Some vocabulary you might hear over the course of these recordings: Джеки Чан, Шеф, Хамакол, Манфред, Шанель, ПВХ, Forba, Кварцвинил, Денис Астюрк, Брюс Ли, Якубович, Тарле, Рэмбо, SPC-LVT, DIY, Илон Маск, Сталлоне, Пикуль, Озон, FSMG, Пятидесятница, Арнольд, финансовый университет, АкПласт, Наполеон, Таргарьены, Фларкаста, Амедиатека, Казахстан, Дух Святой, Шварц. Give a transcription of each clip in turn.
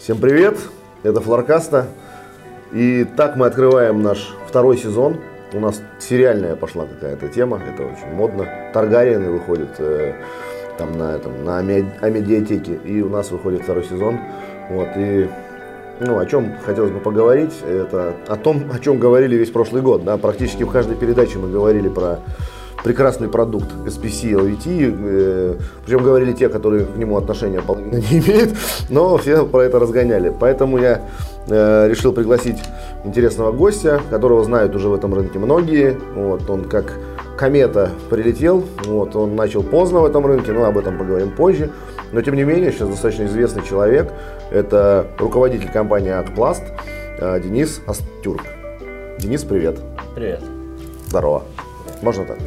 Всем привет, это Фларкаста. И так мы открываем наш второй сезон. У нас сериальная пошла какая-то тема, это очень модно. Таргарьены выходят там на Амедиатеке, и у нас выходит второй сезон. Вот, и о чем хотелось бы поговорить, это о том, о чем говорили весь прошлый год. Да? Практически в каждой передаче мы говорили про прекрасный продукт SPC-LVT, причем говорили те, которые к нему отношения половина не имеют, но все про это разгоняли. Поэтому я решил пригласить интересного гостя, которого знают уже в этом рынке многие. Вот, он как комета прилетел, вот, он начал поздно в этом рынке, но об этом поговорим позже. Но тем не менее, сейчас достаточно известный человек, это руководитель компании АкПласт Денис Астюрк. Денис, привет. Привет. Здорово. Можно так?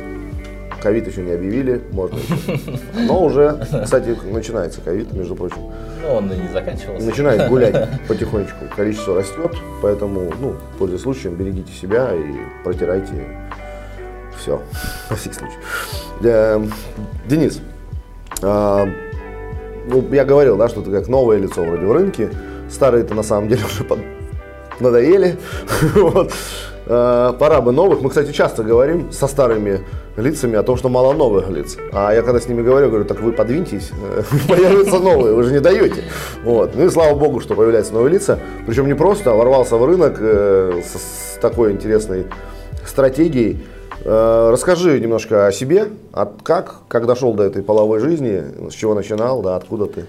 Ковид еще не объявили, можно еще. Но уже, кстати, начинается ковид, между прочим. Ну, он и не заканчивался. Начинает гулять потихонечку, количество растет, поэтому, пользуясь случаем, берегите себя и протирайте все, во всякий случай. Денис, я говорил, да, что ты как новое лицо вроде в рынке, старые-то на самом деле уже надоели, вот. Пора бы новых. Мы, кстати, часто говорим со старыми лицами о том, что мало новых лиц. А я когда с ними говорю, так вы подвиньтесь, появятся новые, вы же не даете. Вот. Ну и слава богу, что появляются новые лица. Причем не просто, а ворвался в рынок с такой интересной стратегией. Расскажи немножко о себе, как дошел до этой половой жизни, с чего начинал, да, откуда ты?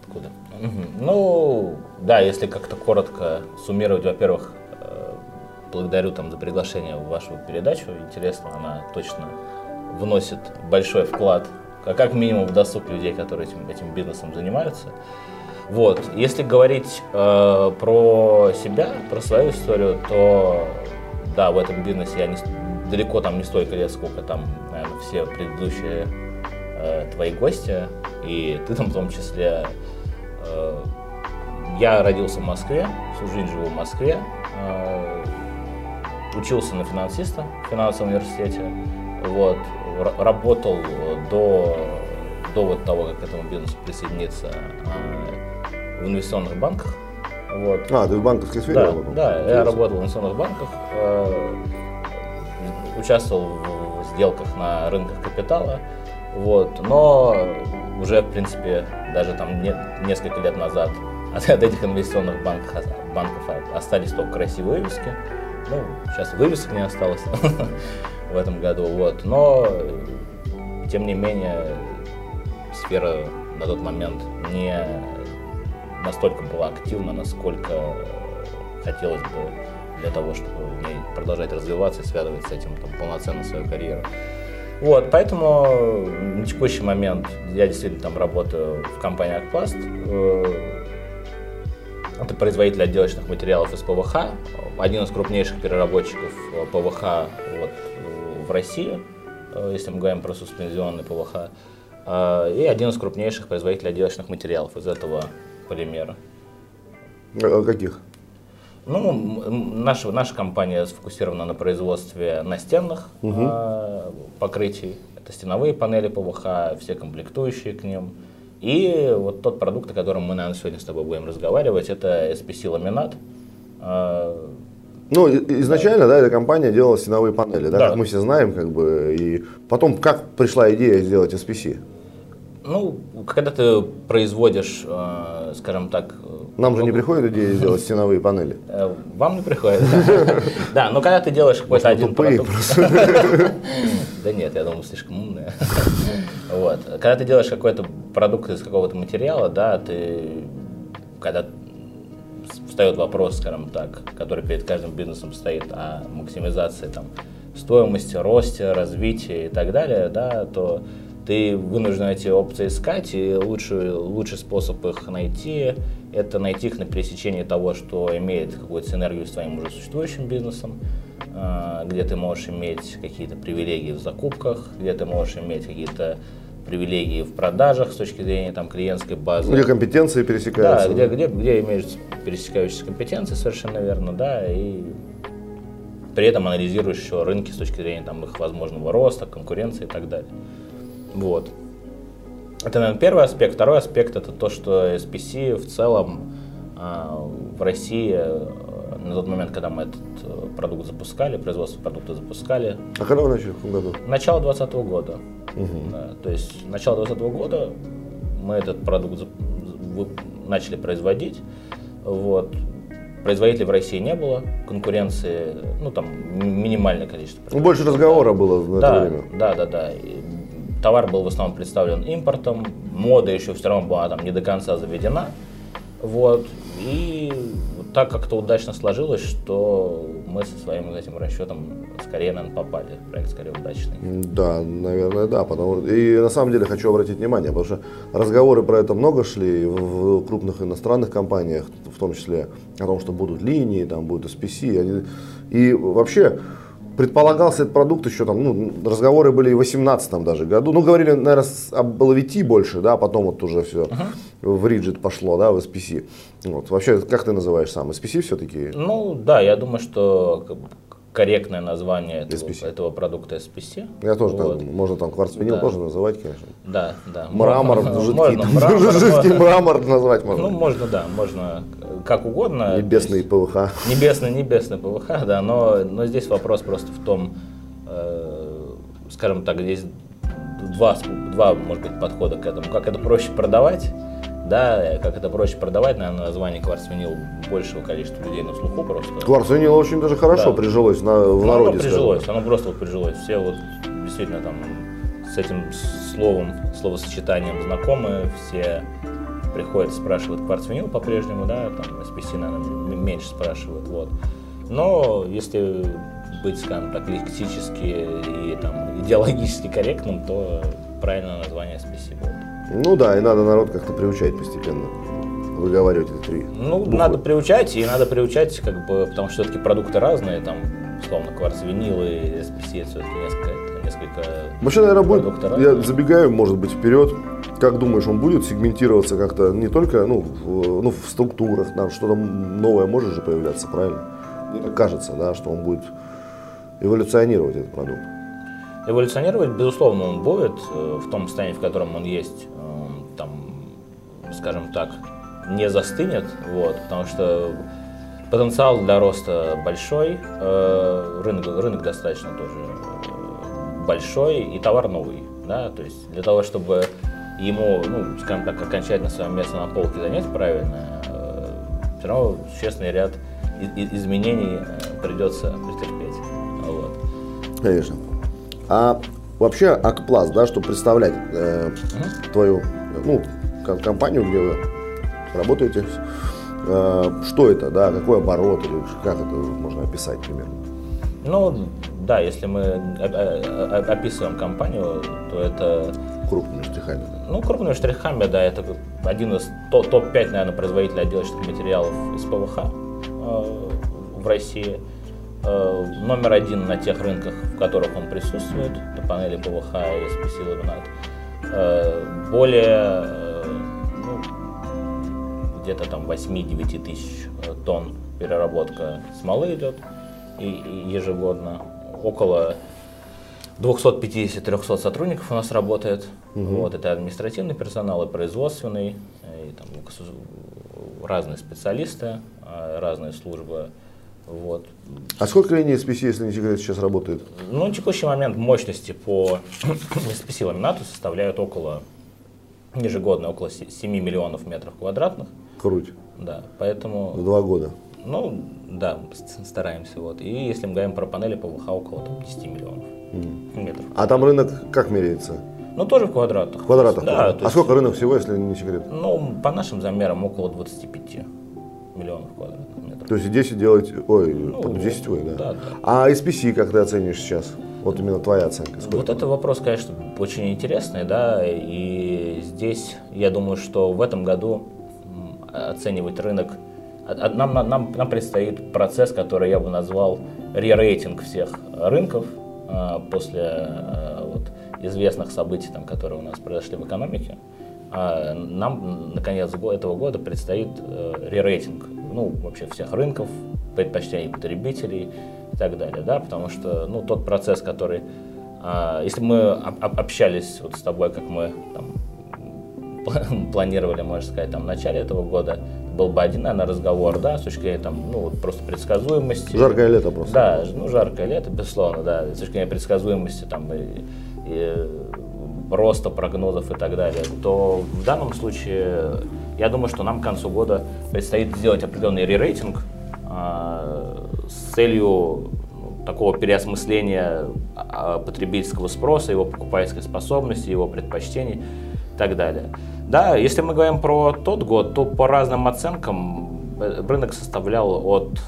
Откуда? Ну, да, если как-то коротко суммировать, во-первых, благодарю за приглашение в вашу передачу. Интересно, она точно вносит большой вклад, как минимум в досуг людей, которые этим бизнесом занимаются. Вот. Если говорить про себя, про свою историю, то да, в этом бизнесе я далеко там не столько лет, сколько там, наверное, все предыдущие твои гости, и ты там в том числе. Я родился в Москве, всю жизнь живу в Москве. Учился на финансиста в финансовом университете, вот, работал до вот того, как к этому бизнесу присоединиться, в инвестиционных банках. Вот. А, ты в банковской сфере работал? Да, я работал в инвестиционных банках, участвовал в сделках на рынках капитала, вот, но уже, в принципе, даже там несколько лет назад от этих инвестиционных банков остались только красивые вывески. Ну, сейчас вывесок не осталось в этом году, вот, но, тем не менее, сфера на тот момент не настолько была активна, насколько хотелось бы для того, чтобы в ней продолжать развиваться и связывать с этим полноценно свою карьеру. Вот, поэтому на текущий момент я действительно там работаю в компании АкПласт. Это производитель отделочных материалов из ПВХ, один из крупнейших переработчиков ПВХ в России, если мы говорим про суспензионный ПВХ, и один из крупнейших производителей отделочных материалов из этого полимера. Каких? Наша компания сфокусирована на производстве настенных покрытий. Это стеновые панели ПВХ, все комплектующие к ним. И вот тот продукт, о котором мы, наверное, сегодня с тобой будем разговаривать, это SPC-ламинат. Ну, изначально, да, эта компания делала стеновые панели, да, как мы все знаем, как бы, и потом, как пришла идея сделать SPC? Ну, когда ты производишь, скажем так… Нам же не приходит идея сделать стеновые панели. Вам не приходит, да. Но когда ты делаешь какой-то один продукт… Да нет, я думаю, слишком умные. Вот. Когда ты делаешь какой-то продукт из какого-то материала, да, когда встает вопрос, скажем так, который перед каждым бизнесом стоит, о максимизации там стоимости, росте, развитии и так далее, да, то ты вынужден эти опции искать, и лучший способ их найти – это найти их на пересечении того, что имеет какую-то синергию с твоим уже существующим бизнесом, где ты можешь иметь какие-то привилегии в закупках, где ты можешь иметь какие-то привилегии в продажах с точки зрения там клиентской базы. Где компетенции пересекаются. Да, где имеются пересекающиеся компетенции, совершенно верно, да, и при этом анализируешь еще рынки с точки зрения там их возможного роста, конкуренции и так далее. Вот. Это, наверное, первый аспект. Второй аспект – это то, что SPC в целом В России на тот момент, когда мы этот продукт запускали, производство продукта запускали. А когда вы начали, в каком году? Начало 2020 года. Угу. Да, то есть начало 2020 года мы этот продукт начали производить. Вот. Производителей в России не было, конкуренции, ну там минимальное количество. Больше разговора было в это время. Да. И товар был в основном представлен импортом, мода еще все равно была там не до конца заведена. Вот. И так как-то удачно сложилось, что мы со своим этим расчетом скорее, наверное, попали. Проект скорее удачный. Да, наверное, да. Потому... И на самом деле хочу обратить внимание, потому что разговоры про это много шли в крупных иностранных компаниях, в том числе о том, что будут линии, там будут SPC. И вообще предполагался этот продукт еще там, ну, разговоры были и в 2018 даже году. Ну, говорили, наверное, об LVT больше, да, потом вот уже все. В риджит пошло, да, в SPC. Вот. Вообще, как ты называешь сам? SPC все-таки? Ну, да, я думаю, что корректное название этого продукта SPC. Я тоже вот. Там, можно там кварцвинил тоже называть, конечно. Да. Мрамор, жидкий мрамор назвать можно. Ну, можно, да, можно как угодно. Небесный ПВХ. Небесный ПВХ, да, но здесь вопрос просто в том, скажем так, здесь два, может быть, подхода к этому. Как это проще продавать? Да, как это проще продавать, наверное, название кварцвинил большего количества людей на слуху просто. Кварцвинил очень даже хорошо прижилось в народе. Оно прижилось, скажем. Оно просто прижилось. Все вот действительно там с этим словом, словосочетанием знакомы, все приходят, спрашивают кварцвинил по-прежнему, да, там SPC, наверное, меньше спрашивают, вот. Но если быть, скажем так, лексически и там идеологически корректным, то правильное название SPC будет. Ну да, и надо народ как-то приучать постепенно, выговаривать эти три буквы. Надо приучать, как бы, потому что все-таки продукты разные, там, условно, кварцвинил и SPC, все-таки несколько вообще, наверное, будет, разные. Я забегаю, может быть, вперед. Как думаешь, он будет сегментироваться как-то не только, в структурах, там что-то новое может же появляться, правильно? Мне кажется, да, что он будет эволюционировать, этот продукт. Эволюционировать, безусловно, он будет в том состоянии, в котором он есть, там, скажем так, не застынет, вот, потому что потенциал для роста большой, рынок достаточно тоже большой и товар новый, да, то есть для того, чтобы ему, скажем так, окончательно свое место на полке занять правильно, все равно существенный ряд изменений придется претерпеть, вот. Конечно. А вообще АкПласт, да, чтобы представлять твою компанию, где вы работаете, что это, да, какой оборот, или как это можно описать, примерно? Ну, да, если мы описываем компанию, то это… Крупными штрихами. Ну, крупными штрихами, да, это один из топ-5, наверное, производителей отделочных материалов из ПВХ в России. Номер один на тех рынках, в которых он присутствует, на панели ПВХ и SPC-LVT, более где-то там 8-9 тысяч тонн переработка смолы идет и ежегодно. Около 250-300 сотрудников у нас работает. Вот, это административный персонал и производственный, и там разные специалисты, разные службы. Вот. А сколько линий SPC, если не секрет, сейчас работает? Ну, на текущий момент мощности по SPC-ламинату составляют ежегодно около 7 миллионов метров квадратных. Круть. Да, поэтому… За 2 года. Ну, да, стараемся. Вот. И если мы говорим про панели ПВХ, около там, 10 миллионов метров. А там рынок как меряется? Ну, тоже в квадратах. В квадратах? Да. А сколько рынок всего, если не секрет? Ну, по нашим замерам, около 25 миллионов квадратных. То есть 10 делать, 10, да. А SPC как ты оценишь сейчас? Вот именно твоя оценка. Сколько? Вот это вопрос, конечно, очень интересный, да, и здесь, я думаю, что в этом году оценивать рынок, нам предстоит процесс, который я бы назвал ререйтинг всех рынков после известных событий, там, которые у нас произошли в экономике. Нам, наконец, этого года предстоит ререйтинг, вообще всех рынков, предпочтений потребителей и так далее, да, потому что, тот процесс, который, если мы общались вот с тобой, как мы там планировали, можно сказать, там, в начале этого года, был бы один, наверное, разговор, да, с точки зрения, там, ну, вот просто предсказуемости. Жаркое лето просто. Да, ну, жаркое лето, безусловно, да, с точки зрения предсказуемости, там, и роста прогнозов и так далее, то в данном случае, я думаю, что нам к концу года предстоит сделать определенный ререйтинг с целью такого переосмысления потребительского спроса, его покупательской способности, его предпочтений и так далее. Да, если мы говорим про тот год, то по разным оценкам рынок составлял от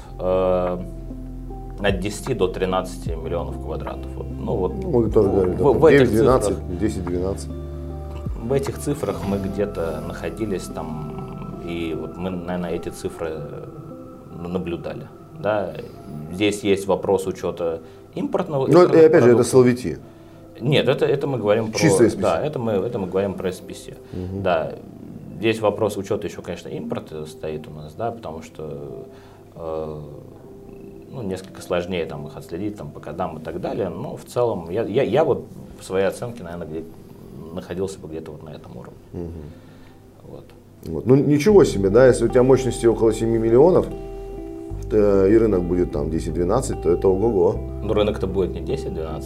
10 до 13 миллионов квадратов. Ну, вот, мы тоже говорили, да, 9-12, 10-12. В этих цифрах мы где-то находились там, и вот мы, наверное, эти цифры наблюдали. Да? Здесь есть вопрос учета импортного. Но это, опять же, это с LVT. Нет, это мы говорим про чистый SPC. Да, это мы говорим про SPC. Угу. Да. Здесь вопрос учета еще, конечно, импорта стоит у нас, да, потому что ну, несколько сложнее там, их отследить там, по кодам и так далее. Но в целом я вот в своей оценке, наверное, находился бы где-то вот на этом уровне. Угу. Вот. Вот. Ну ничего себе, да, если у тебя мощности около 7 миллионов, и рынок будет там 10-12, то это ого-го. Но рынок-то будет не 10-12,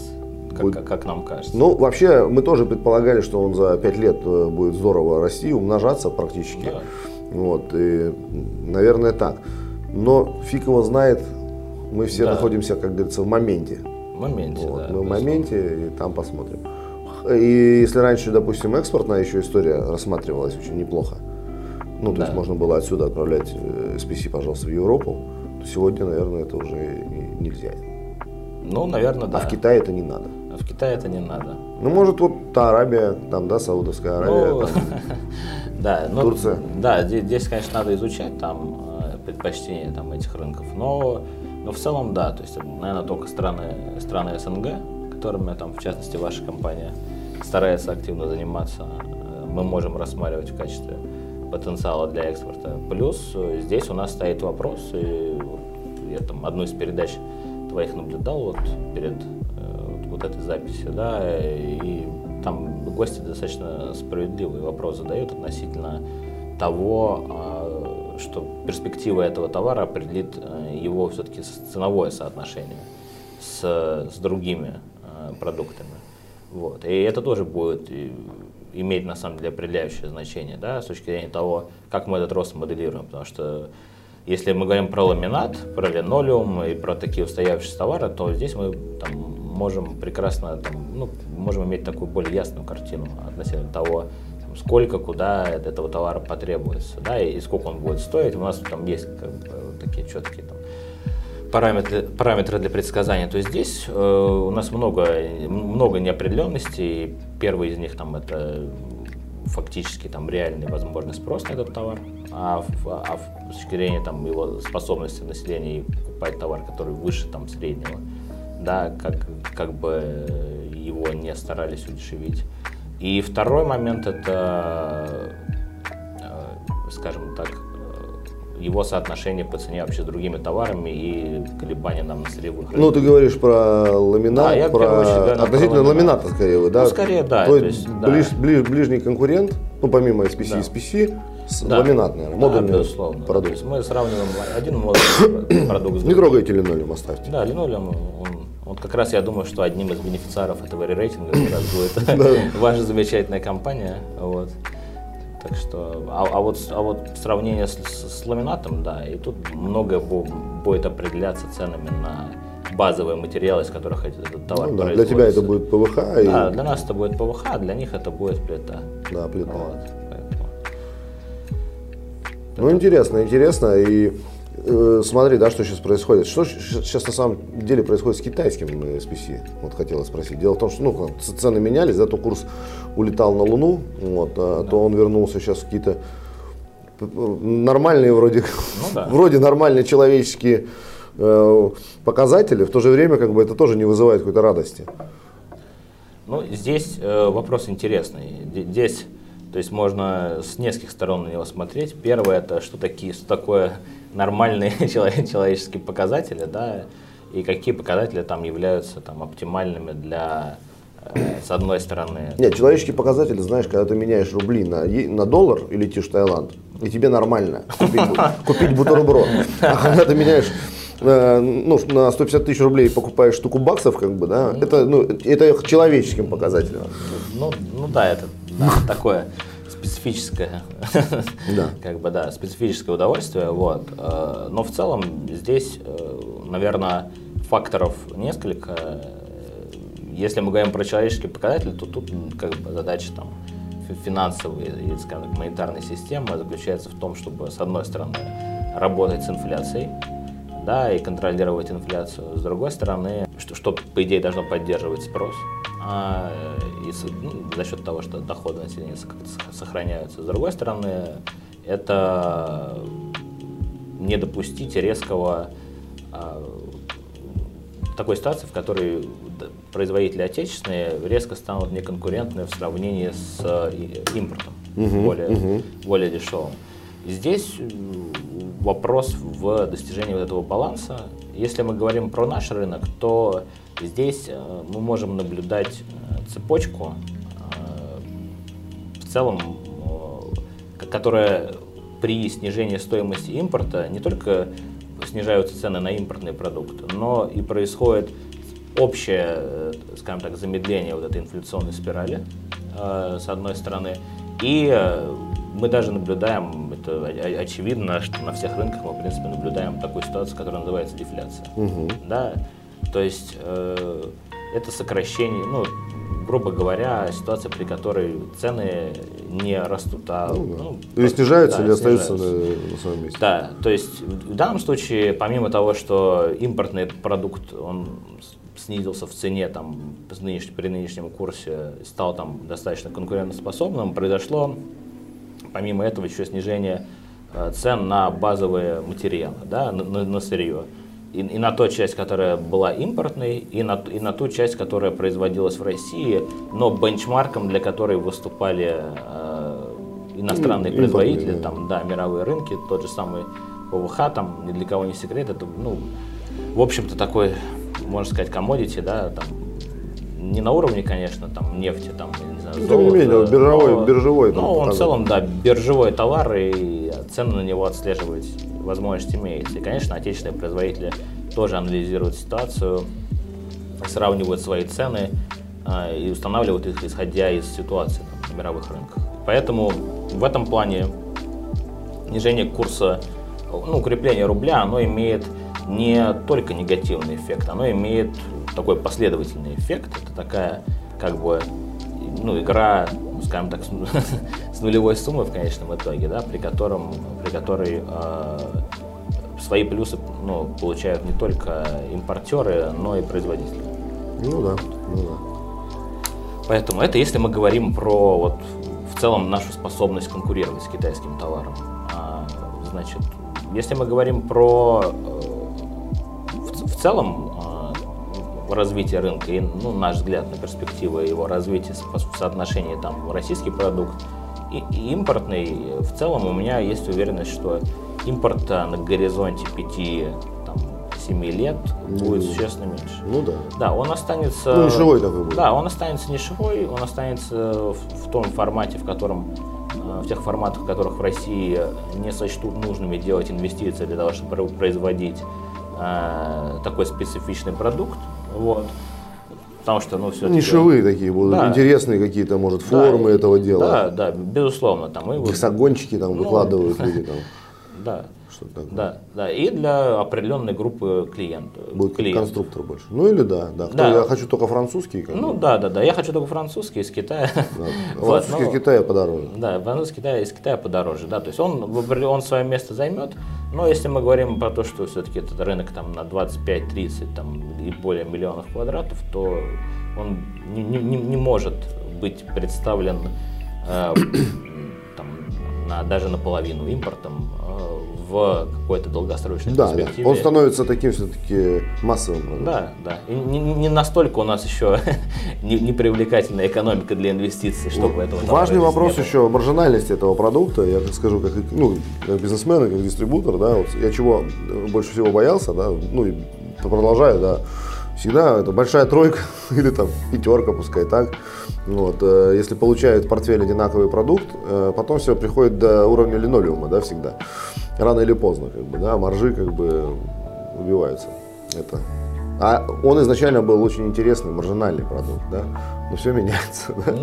как нам кажется. Ну, вообще, мы тоже предполагали, что он за 5 лет будет здорово расти, умножаться практически. Да. Вот, и, наверное, так. Но фиг его знает, мы все, да, находимся, как говорится, в моменте. В моменте, вот, да. Мы в моменте, и там посмотрим. И если раньше, допустим, экспортная еще история рассматривалась очень неплохо, ну, то, да, есть можно было отсюда отправлять SPC, пожалуйста, в Европу, сегодня, наверное, это уже нельзя. Ну, наверное, да. А в Китае это не надо. А в Китае это не надо. Ну, может, вот та Арабия, там, да, Саудовская Аравия, там, Турция. Да, здесь, конечно, надо изучать там предпочтения там этих рынков, но в целом, да, то есть, наверное, только страны СНГ, которыми там, в частности, ваша компания старается активно заниматься, мы можем рассматривать в качестве потенциала для экспорта. Плюс здесь у нас стоит вопрос, и я там одну из передач твоих наблюдал вот перед вот этой записью, да, и там гости достаточно справедливый вопрос задают относительно того, что перспектива этого товара определит его все-таки ценовое соотношение с другими продуктами. Вот. И это тоже будет иметь, на самом деле, определяющее значение, да, с точки зрения того, как мы этот рост моделируем. Потому что если мы говорим про ламинат, про линолеум и про такие устоявшиеся товары, то здесь мы там можем прекрасно, там, ну, можем иметь такую более ясную картину относительно того, там, сколько, куда этого товара потребуется, да, и сколько он будет стоить. У нас там есть, как бы, вот такие четкие там параметры для предсказания, то здесь у нас много неопределенностей. Первый из них там это фактически там реальный возможный спрос на этот товар, а с точки зрения там его способности населения покупать товар, который выше там среднего, да, как бы его не старались удешевить. И второй момент это, скажем так, его соотношение по цене вообще с другими товарами и колебания нам на сырьевых рынках. Ну, ты говоришь про ламинат, да, относительно ламината, скорее, да? Ну, скорее, да. То есть, да. Ближний конкурент, ну, помимо SPC, да, SPC, да, ламинат, наверное, модульный, да, безусловно, продукт. То есть мы сравниваем один модульный продукт с другим. Не трогайте линолеум, оставьте. Да, линолеум, он как раз, я думаю, что одним из бенефициаров этого рейтинга будет ваша замечательная компания. Так что, вот сравнение с ламинатом, да, и тут многое будет определяться ценами на базовые материалы, из которых этот товар, ну, да, производится. Для тебя это будет ПВХ? Да, и... для нас это будет ПВХ, а для них это будет плита. Да, плита. Вот, поэтому. Ну, интересно. И смотри, да, что сейчас происходит. Что сейчас на самом деле происходит с китайским SPC? Вот хотела спросить. Дело в том, что, ну, цены менялись, зато курс улетал на Луну, вот, а, да, то он вернулся сейчас в какие-то нормальные, вроде, ну, да, вроде нормальные человеческие показатели, в то же время как бы это тоже не вызывает какой-то радости. Ну, здесь вопрос интересный. Здесь, то есть, можно с нескольких сторон на него смотреть. Первое, это что такое нормальные человеческие показатели, да, и какие показатели там являются там оптимальными для с одной стороны. Нет, человеческие показатели, знаешь, когда ты меняешь рубли на доллар и летишь в Таиланд, и тебе нормально купить бутерброд. А когда ты меняешь на 150 тысяч рублей покупаешь штуку баксов, как бы, да, это человеческим показателем. Ну да, это такое специфическое, как бы, да, специфическое удовольствие. Вот. Но в целом здесь, наверное, факторов несколько. Если мы говорим про человеческие показатели, то тут как бы задача там финансовой и, скажем так, монетарной системы заключается в том, чтобы, с одной стороны, работать с инфляцией, да, и контролировать инфляцию, с другой стороны, что по идее должно поддерживать спрос, за счет того, что доходы населения как-то сохраняются, с другой стороны, это не допустить резкого такой ситуации, в которой производители отечественные резко станут неконкурентны в сравнении с импортом, более дешевым. Здесь вопрос в достижении вот этого баланса. Если мы говорим про наш рынок, то здесь мы можем наблюдать цепочку, в целом, которая при снижении стоимости импорта не только снижаются цены на импортные продукты, но и происходит общее, скажем так, замедление вот этой инфляционной спирали, с одной стороны, и мы даже наблюдаем, это очевидно, что на всех рынках мы, в принципе, наблюдаем такую ситуацию, которая называется дефляция. Да? То есть это сокращение, ну, грубо говоря, ситуация, при которой цены не растут, или снижаются, или остаются на своем месте. Да, то есть в данном случае, помимо того, что импортный продукт, он снизился в цене там, при нынешнем курсе, стал там достаточно конкурентоспособным, произошло, помимо этого, еще снижение цен на базовые материалы, да, на сырье. И на ту часть, которая была импортной, и на ту часть, которая производилась в России, но бенчмарком, для которой выступали иностранные производители, там, да, мировые рынки, тот же самый ПВХ, там, ни для кого не секрет, это, ну, в общем-то, такой, можно сказать, commodity, да, там, не на уровне, конечно, там, нефти, там, не знаю, золота, тем не менее, биржевой. Ну, он в целом, да, биржевой товар, и цены на него отслеживать возможность имеется. И, конечно, отечественные производители тоже анализируют ситуацию, сравнивают свои цены и устанавливают их, исходя из ситуации на мировых рынках. Поэтому в этом плане снижение курса, ну, укрепление рубля, оно имеет не только негативный эффект, оно имеет такой последовательный эффект. Это такая, как бы, ну, игра, скажем так, с нулевой суммой в конечном итоге, да, при которой свои плюсы, ну, получают не только импортеры, но и производители. Ну да, ну да. Поэтому это если мы говорим про вот в целом нашу способность конкурировать с китайским товаром. Значит, если мы говорим про в целом развитие рынка и, ну, наш взгляд на перспективы его развития в соотношении там российский продукт и импортный, в целом у меня есть уверенность, что импорт на горизонте 5-7 лет будет существенно меньше. Ну да. Да, он останется. Ну, нишевой такой будет. Да, он останется нишевой, он останется в том формате, в тех форматах, в которых в России не сочтут нужными делать инвестиции для того, чтобы производить такой специфичный продукт. Вот. Потому что, ну, все-таки нишевые такие будут, да, интересные какие-то, может, формы, да, этого дела. Да, да, безусловно. Гексагончики там, ну, выкладывают люди. Да. Да, да, и для определенной группы клиентов. Будет конструктор больше. Ну или да, да. Да. Я хочу только французский. Ну да, да, да. Я хочу только французский из Китая. Да. Французский из Китая подороже. Да, французский из Китая подороже. Да, то есть он свое место займет. Но если мы говорим про то, что все-таки этот рынок там на 25-30 там, и более миллионов квадратов, то он не может быть представлен даже наполовину импортом в какой-то долгосрочной перспективе. Да, он становится таким все-таки массовым. Да, да. И не настолько у нас еще непривлекательная экономика для инвестиций, чтобы этого. Важный вопрос еще маржинальность этого продукта. Я так скажу, как бизнесмен, как дистрибьютор, да, вот я чего больше всего боялся, да, ну и продолжаю, да, всегда это большая тройка или там пятерка, пускай так. Вот, если получают в портфель одинаковый продукт, потом все приходит до уровня линолеума, да, всегда. Рано или поздно, как бы, да, маржи как бы убиваются. Это. А он изначально был очень интересный, маржинальный продукт, да, но все меняется. Да?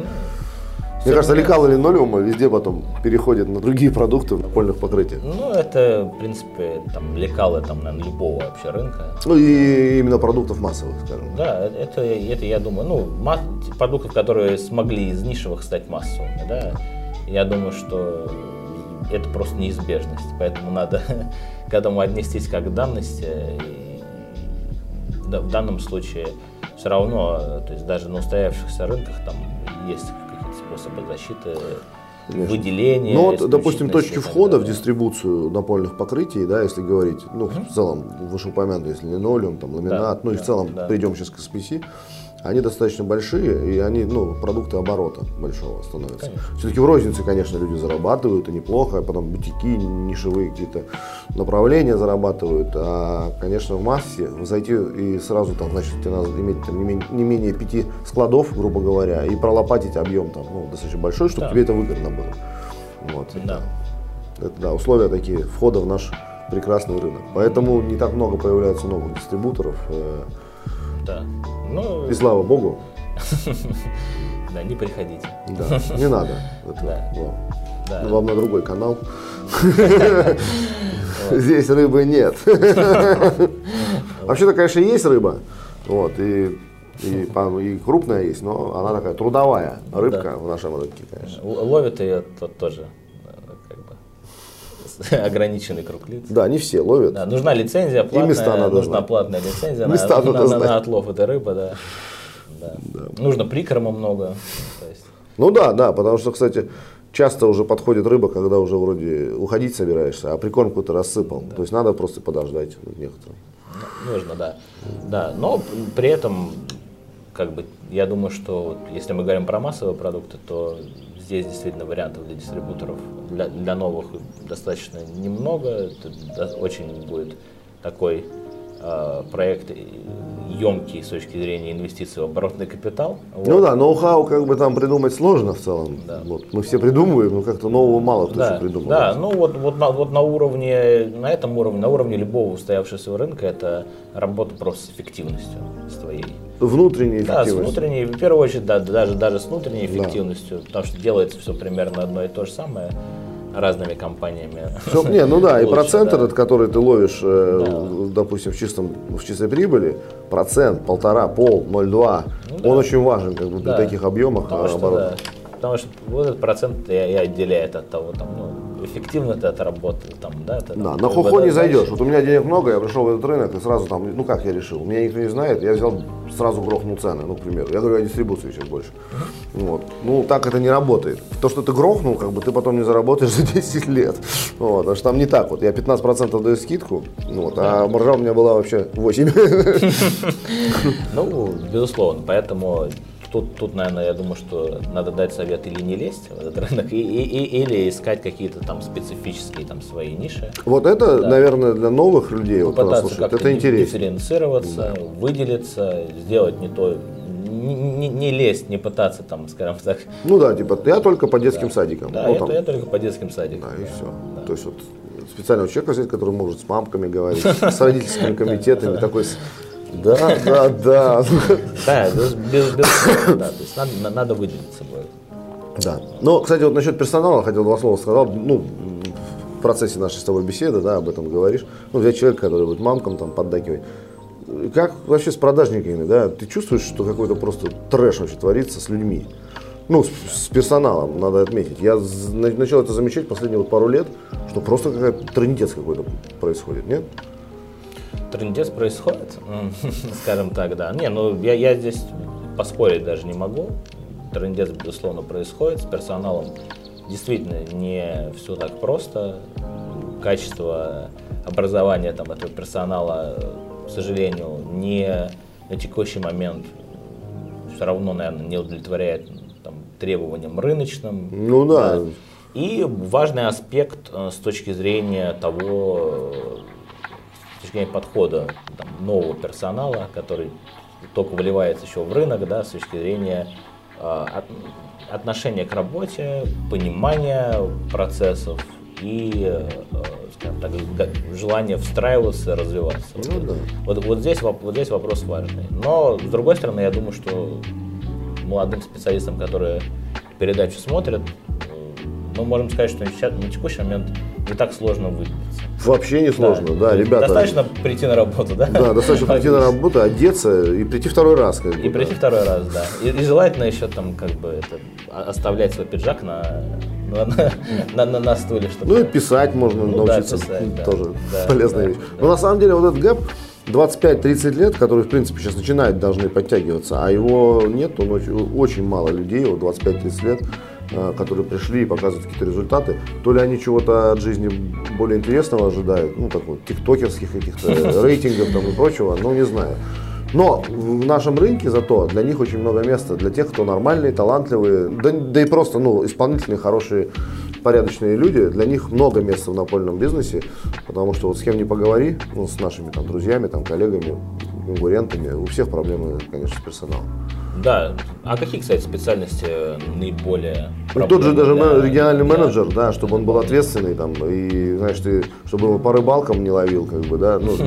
Мне кажется, лекал линолеума везде потом переходит на другие продукты в напольных покрытиях. Ну, это, в принципе, там, лекалы, там, наверное, любого вообще рынка. Ну, и именно продуктов массовых, скажем. Да, это я думаю, ну, продуктов, которые смогли из нишевых стать массовыми, да, я думаю, что это просто неизбежность, поэтому надо к этому отнестись как к данности. И, да, в данном случае все равно, то есть даже на устоявшихся рынках там есть способы защиты, конечно, выделения. Ну вот, допустим, точки входа в дистрибуцию напольных покрытий, да, если говорить, ну, в целом, вышеупомянутый, если линолеум, там, ламинат, да, ну и в целом, да, придем сейчас к SPC, они достаточно большие, и они, ну, продукты оборота большого становятся. Все-таки в рознице, конечно, люди зарабатывают, и неплохо, а потом бутики, нишевые какие-то направления зарабатывают, а, конечно, в массе зайти и сразу, там, значит, тебе надо иметь там, не менее 5 складов, грубо говоря, и пролопатить объем там, ну, достаточно большой, чтобы, да, тебе это выгодно было. Вот, да. Это, да, условия такие входа в наш прекрасный рынок. Поэтому не так много появляется новых дистрибуторов. Да. Ну, и слава богу. Да, не приходите. Да, не надо. Это, да. Да. Вам на другой канал. Здесь рыбы нет. Вообще-то, конечно, есть рыба. Вот, и крупная есть, но она такая трудовая рыбка в нашем рынке, конечно. Ловит ее тот тоже. Ограниченный круг лиц. Да, не все ловят. Да, нужна лицензия платная, и места надо нужна знать. Платная лицензия на отлов этой рыбы. Да. Да. Да. Нужно прикорма много. То есть. Ну да, потому что, кстати, часто уже подходит рыба, когда уже вроде уходить собираешься, а прикормку ты рассыпал. Да. То есть надо просто подождать некоторым. Нужно, да. Да. Но при этом, как бы, я думаю, что вот, если мы говорим про массовые продукты, то здесь действительно вариантов для дистрибуторов, для новых достаточно немного. Это очень будет такой проект емкий с точки зрения инвестиций в оборотный капитал. Вот. Ну да, ноу-хау как бы там придумать сложно в целом. Да. Вот. Мы все придумываем, но как-то нового мало кто, да, еще придумывает. Да, ну на уровне любого устоявшегося рынка это работа просто с эффективностью своей. Внутренней эффективностью. Да, с внутренней, в первую очередь, да, даже с внутренней эффективностью, да, потому что делается все примерно одно и то же самое разными компаниями. Все, не, ну да, и процент, да, этот, который ты ловишь, да, допустим, в чистой прибыли, процент, полтора, пол, 0,2, ну, да, он очень важен как бы, да, при таких объемах оборота. Да, потому что вот этот процент и отделяет от того, там, ну, эффективно ты отработал. Там, да, ты, там, да, на хухо не зайдешь. Вот у меня денег много, я пришел в этот рынок и сразу там, ну как я решил, меня никто не знает, я взял, сразу грохнул цены, ну, к примеру. Я говорю о дистрибуции сейчас больше. Вот. Ну, так это не работает. То, что ты грохнул, как бы ты потом не заработаешь за 10 лет. Вот. Потому что там не так вот. Я 15% даю скидку, вот, а маржа у меня была вообще 8%. Ну, безусловно. Поэтому тут, наверное, я думаю, что надо дать совет или не лезть в этот рынок, или искать какие-то там специфические там свои ниши. Вот это, да, наверное, для новых людей, вот, кто нас слушает, это интересно. Дифференцироваться, да, выделиться, сделать не то, не лезть, не пытаться там, скажем так. Ну да, типа, я только по детским, да, садикам. Да, ну, я только по детским садикам. Да, да, и все. Да. То есть вот специального человека взять, который может с мамками говорить, с родительскими комитетами, такой... Да. Да, безусловно, да. То есть надо выделиться будет. Да. Ну, кстати, вот насчет персонала, хотел два слова сказать. Ну, в процессе нашей с тобой беседы, да, об этом говоришь. Ну, взять человека, который будет мамкам там поддакивать. Как вообще с продажниками, да? Ты чувствуешь, что какой-то просто трэш вообще творится с людьми? Ну, с персоналом, надо отметить. Я начал это замечать последние вот пару лет, что просто какой-то трындец какой-то происходит, нет? Трындец происходит, скажем так, да. Не, ну я здесь поспорить даже не могу. Трындец, безусловно, происходит. С персоналом действительно не все так просто. Качество образования там, этого персонала, к сожалению, не на текущий момент все равно, наверное, не удовлетворяет там, требованиям рыночным. Ну да. Да. И важный аспект с точки зрения того, с точки зрения подхода там, нового персонала, который только выливается еще в рынок, да, с точки зрения отношения к работе, понимания процессов и, скажем так, желание встраиваться, развиваться. Ну, да. вот здесь вопрос важный. Но, с другой стороны, я думаю, что молодым специалистам, которые передачу смотрят, мы можем сказать, что сейчас, на текущий момент не так сложно выбиться. Вообще не сложно, да, ребята. Достаточно прийти на работу, да? Да, достаточно прийти на работу, одеться и прийти второй раз. Как бы, и прийти второй раз, да. И желательно еще там как бы это, оставлять свой пиджак на стуле. Чтобы... Ну и писать можно научиться, да, писать, тоже да, полезная вещь. Да. Но на самом деле вот этот гэп 25-30 лет, которые в принципе сейчас начинают, должны подтягиваться, а его нет, он очень мало людей, вот 25-30 лет, которые пришли и показывают какие-то результаты, то ли они чего-то от жизни более интересного ожидают, ну, так вот, тиктокерских каких-то рейтингов там и прочего, ну, не знаю. Но в нашем рынке зато для них очень много места, для тех, кто нормальные, талантливые, да и просто, ну, исполнительные, хорошие, порядочные люди, для них много места в напольном бизнесе, потому что вот с кем не поговори, ну, с нашими там друзьями, там, коллегами, конкурентами, у всех проблемы, конечно, с персоналом. Да, а какие, кстати, специальности наиболее проблемные? Тот же даже региональный менеджер, да, чтобы он был ответственный, там, и, знаешь, ты, чтобы его по рыбалкам не ловил, как бы, да, ну,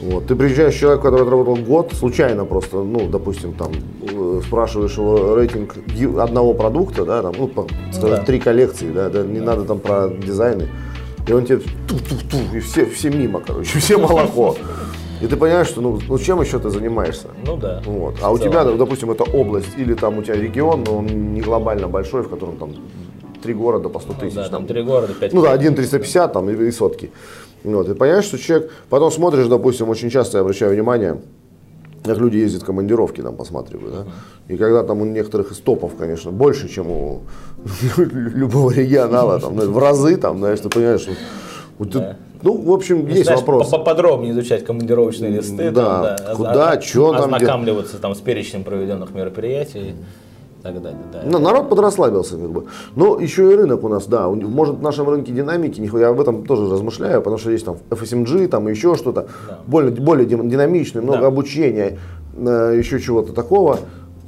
вот, ты приезжаешь к человеку, который отработал год, случайно просто, ну, допустим, там, спрашиваешь его рейтинг одного продукта, да, там, ну, скажем, 3 коллекции, да, не надо там про дизайны, и он тебе ту-ту-ту, и все мимо, короче, все молоко. И ты понимаешь, что ну чем еще ты занимаешься? Ну да. Вот. А у тебя, допустим, это область или там у тебя регион, но он не глобально большой, в котором там 3 города по 100 тысяч. Да, там 3 города, 5 тысяч. Ну да, 1 350 там и сотки. Вот. И понимаешь, что человек, потом смотришь, допустим, очень часто я обращаю внимание, как люди ездят в командировки, там посматривают, да? И когда там у некоторых из топов, конечно, больше, чем у любого регионала, там, в разы, там, знаешь, ты понимаешь, ну, в общем, есть вопрос. Поподробнее изучать командировочные листы, да, там, да, куда, что там, ознакомливаться там с перечнем проведенных мероприятий и так далее. Да. Ну, народ подрасслабился, как бы. Но еще и рынок у нас, да, может в нашем рынке динамики, я об этом тоже размышляю, потому что есть там FSMG, там еще что-то, да. более динамичное, много обучения, еще чего-то такого.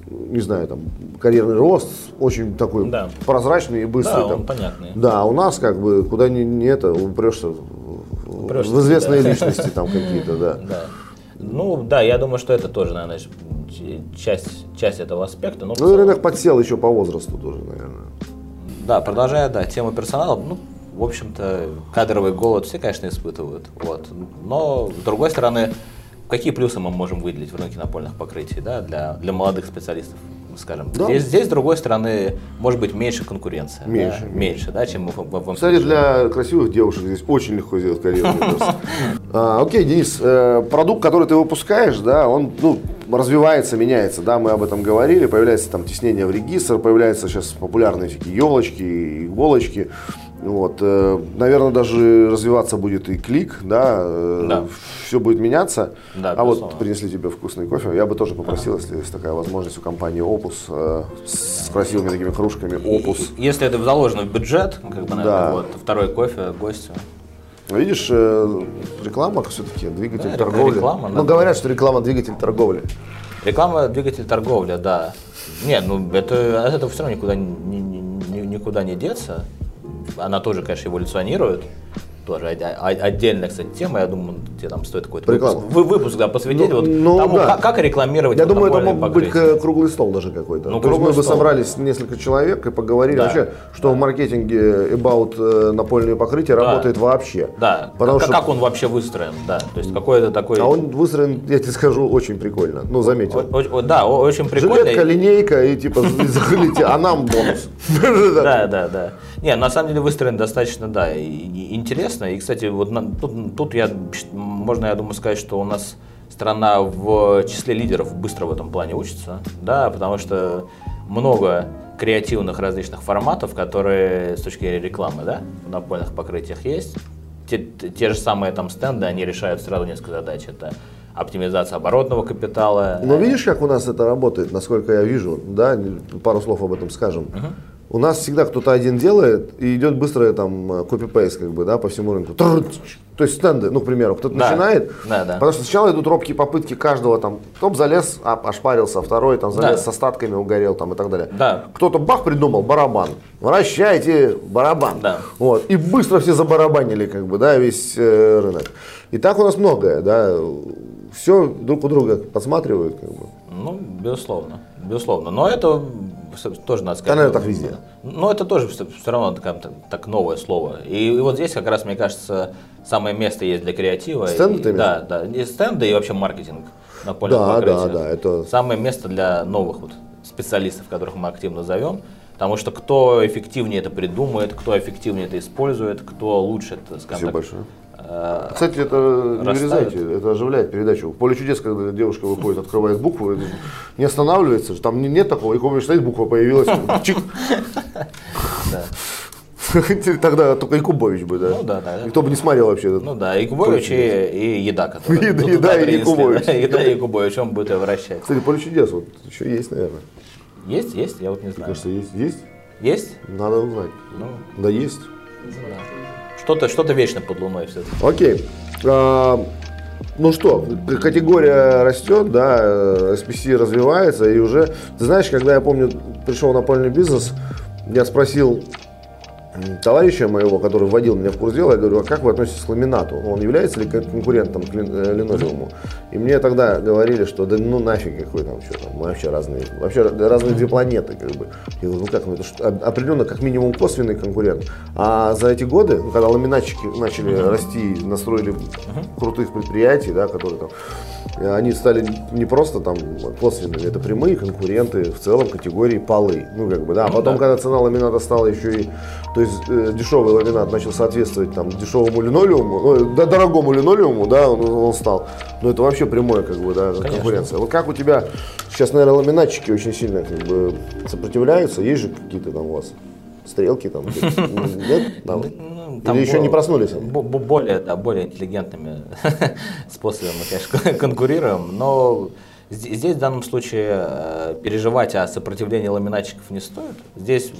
Не знаю, там карьерный рост очень такой прозрачный и быстрый. Да, там. Понятный. Да, у нас как бы куда ни это, упрешься в известные личности там какие-то, да. Да. Ну да, я думаю, что это тоже, наверное, часть этого аспекта. Но и рынок подсел еще по возрасту тоже, наверное. Да, продолжая, да, тему персонала, ну, в общем-то, кадровый голод все, конечно, испытывают, вот. Но с другой стороны, какие плюсы мы можем выделить в рынке напольных покрытий, да, для молодых специалистов, скажем? Да. Здесь, с другой стороны, может быть меньше конкуренция. Меньше, да, чем в Кстати, для красивых девушек здесь очень легко сделать карьеру. Окей, Денис, продукт, который ты выпускаешь, да, он развивается, меняется, да, мы об этом говорили, появляется там теснение в регистр, появляются сейчас популярные всякие елочки, иголочки. Вот, наверное, даже развиваться будет и клик, да. Все будет меняться. Да, а безусловно. Вот принесли тебе вкусный кофе. Я бы тоже попросил, если есть такая возможность у компании Opus с красивыми такими кружками Opus. Если это заложено в бюджет, как бы, наверное, да. Вот, второй кофе гостю. Видишь, реклама все-таки двигатель торговли. Реклама, но говорят, что реклама двигатель торговли. Реклама двигатель торговли, да. Нет, ну это от этого все равно никуда не деться. Она тоже, конечно, эволюционирует. Тоже отдельная, кстати, тема. Я думаю, тебе там стоит какой-то выпуск посвятить. Как рекламировать. Я думаю, это мог быть круглый стол даже какой-то. Ну, мы бы собрались несколько человек и поговорили вообще, что в маркетинге about напольные покрытия работает вообще. Да. Как он вообще выстроен, да. То есть какой-то такой. А он выстроен, я тебе скажу, очень прикольно. Ну, заметил. Да, очень прикольно. Жилетка, линейка и типа захлите, а нам бонус. Да. Не, на самом деле выстроен достаточно, да, интересно. И, кстати, вот тут я думаю, сказать, что у нас страна в числе лидеров быстро в этом плане учится, да, потому что много креативных различных форматов, которые с точки зрения рекламы, да, в напольных покрытиях есть. Те же самые там стенды, они решают сразу несколько задач. Это оптимизация оборотного капитала. Но видишь, как у нас это работает, насколько я вижу, да, пару слов об этом скажем. У нас всегда кто-то один делает, и идет быстрое там копипейс, как бы, да, по всему рынку. То есть стенды, ну, к примеру, кто-то начинает, потому что сначала идут робкие попытки каждого, там, топ залез, ошпарился, второй там залез с остатками, угорел там и так далее. Да. Кто-то бах придумал барабан, вращайте барабан, вот, и быстро все забарабанили, как бы, да, весь рынок. И так у нас многое, да, все друг у друга подсматривают, как бы. Ну, безусловно, безусловно, но это тоже надо сказать. Она так везде. Но это тоже все равно так новое слово. И вот здесь как раз, мне кажется, самое место есть для креатива. Стенды ты имеешь? Да, да, и стенды, и вообще маркетинг на поле покрытия. Да, да, это самое место для новых вот специалистов, которых мы активно зовем. Потому что кто эффективнее это придумает, кто эффективнее это использует, кто лучше это, скажем так. Спасибо большое. Кстати, это не вырезайте, это оживляет передачу. В поле чудес, когда девушка выходит, открывает букву, не останавливается, там нет такого, и кому-нибудь стоит, буква появилась, чик. Тогда только Якубович бы, да? Ну да, да. Кто бы не смотрел вообще. Ну да, Якубович и еда, которая. Еда и Якубович. Еда и Якубович, он будет ее вращать. Кстати, поле чудес вот еще есть, наверное. Есть, есть, я вот не знаю. Мне кажется, есть. Есть? Есть? Надо узнать. Да, есть. Что-то вечно под луной все это. Окей. Ну что, категория растет, да, SPC развивается, и уже, ты знаешь, когда я помню, пришел на польный бизнес, я спросил товарища моего, который вводил меня в курс дела, я говорю, а как вы относитесь к ламинату? Он является ли конкурентом к линолеуму? И мне тогда говорили, что да ну нафиг, какой там что там, мы вообще разные две планеты, как бы. Я говорю, ну как, ну это что, определенно как минимум косвенный конкурент. А за эти годы, когда ламинатчики начали расти, настроили крутых предприятий, да, которые там, они стали не просто там косвенными, это прямые конкуренты в целом категории полы. Ну как бы, да, а потом, когда цена ламината стала еще и, то есть дешевый ламинат начал соответствовать там дешевому линолеуму, ну, да, дорогому линолеуму, да, он стал. Но это вообще прямая, как бы, да, конкуренция. Вот как у тебя сейчас, наверное, ламинатчики очень сильно, как бы, сопротивляются, есть же какие-то там у вас стрелки там, нет? Там еще не проснулись? Более интеллигентными способами, конечно, конкурируем, но здесь в данном случае переживать о сопротивлении ламинатчиков не стоит. Здесь,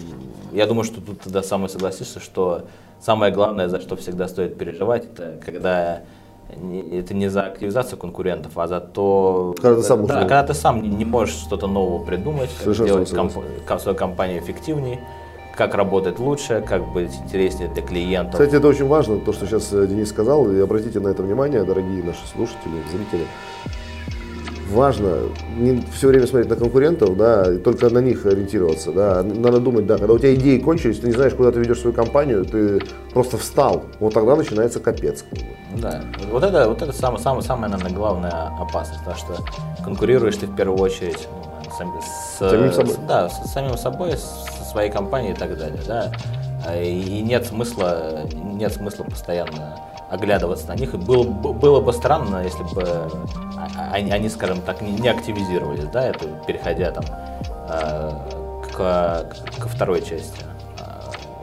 я думаю, что тут тогда со мной согласишься, что самое главное, за что всегда стоит переживать, это когда это не за активизацию конкурентов, а за то, когда ты сам не можешь что-то нового придумать, как сделать свою компанию эффективнее, как работать лучше, как быть интереснее для клиентов. Кстати, это очень важно, то, что сейчас Денис сказал, и обратите на это внимание, дорогие наши слушатели, зрители. Важно не все время смотреть на конкурентов, да, и только на них ориентироваться, да. Надо думать, да, когда у тебя идеи кончились, ты не знаешь, куда ты ведешь свою компанию, ты просто встал, вот тогда начинается капец. Да, вот это самая, наверное, главная опасность, потому что конкурируешь ты в первую очередь с самим собой, со своей компанией и так далее, да, и нет смысла постоянно оглядываться на них, и было бы странно, если бы они, скажем так, не активизировались, да, это переходя там ко второй части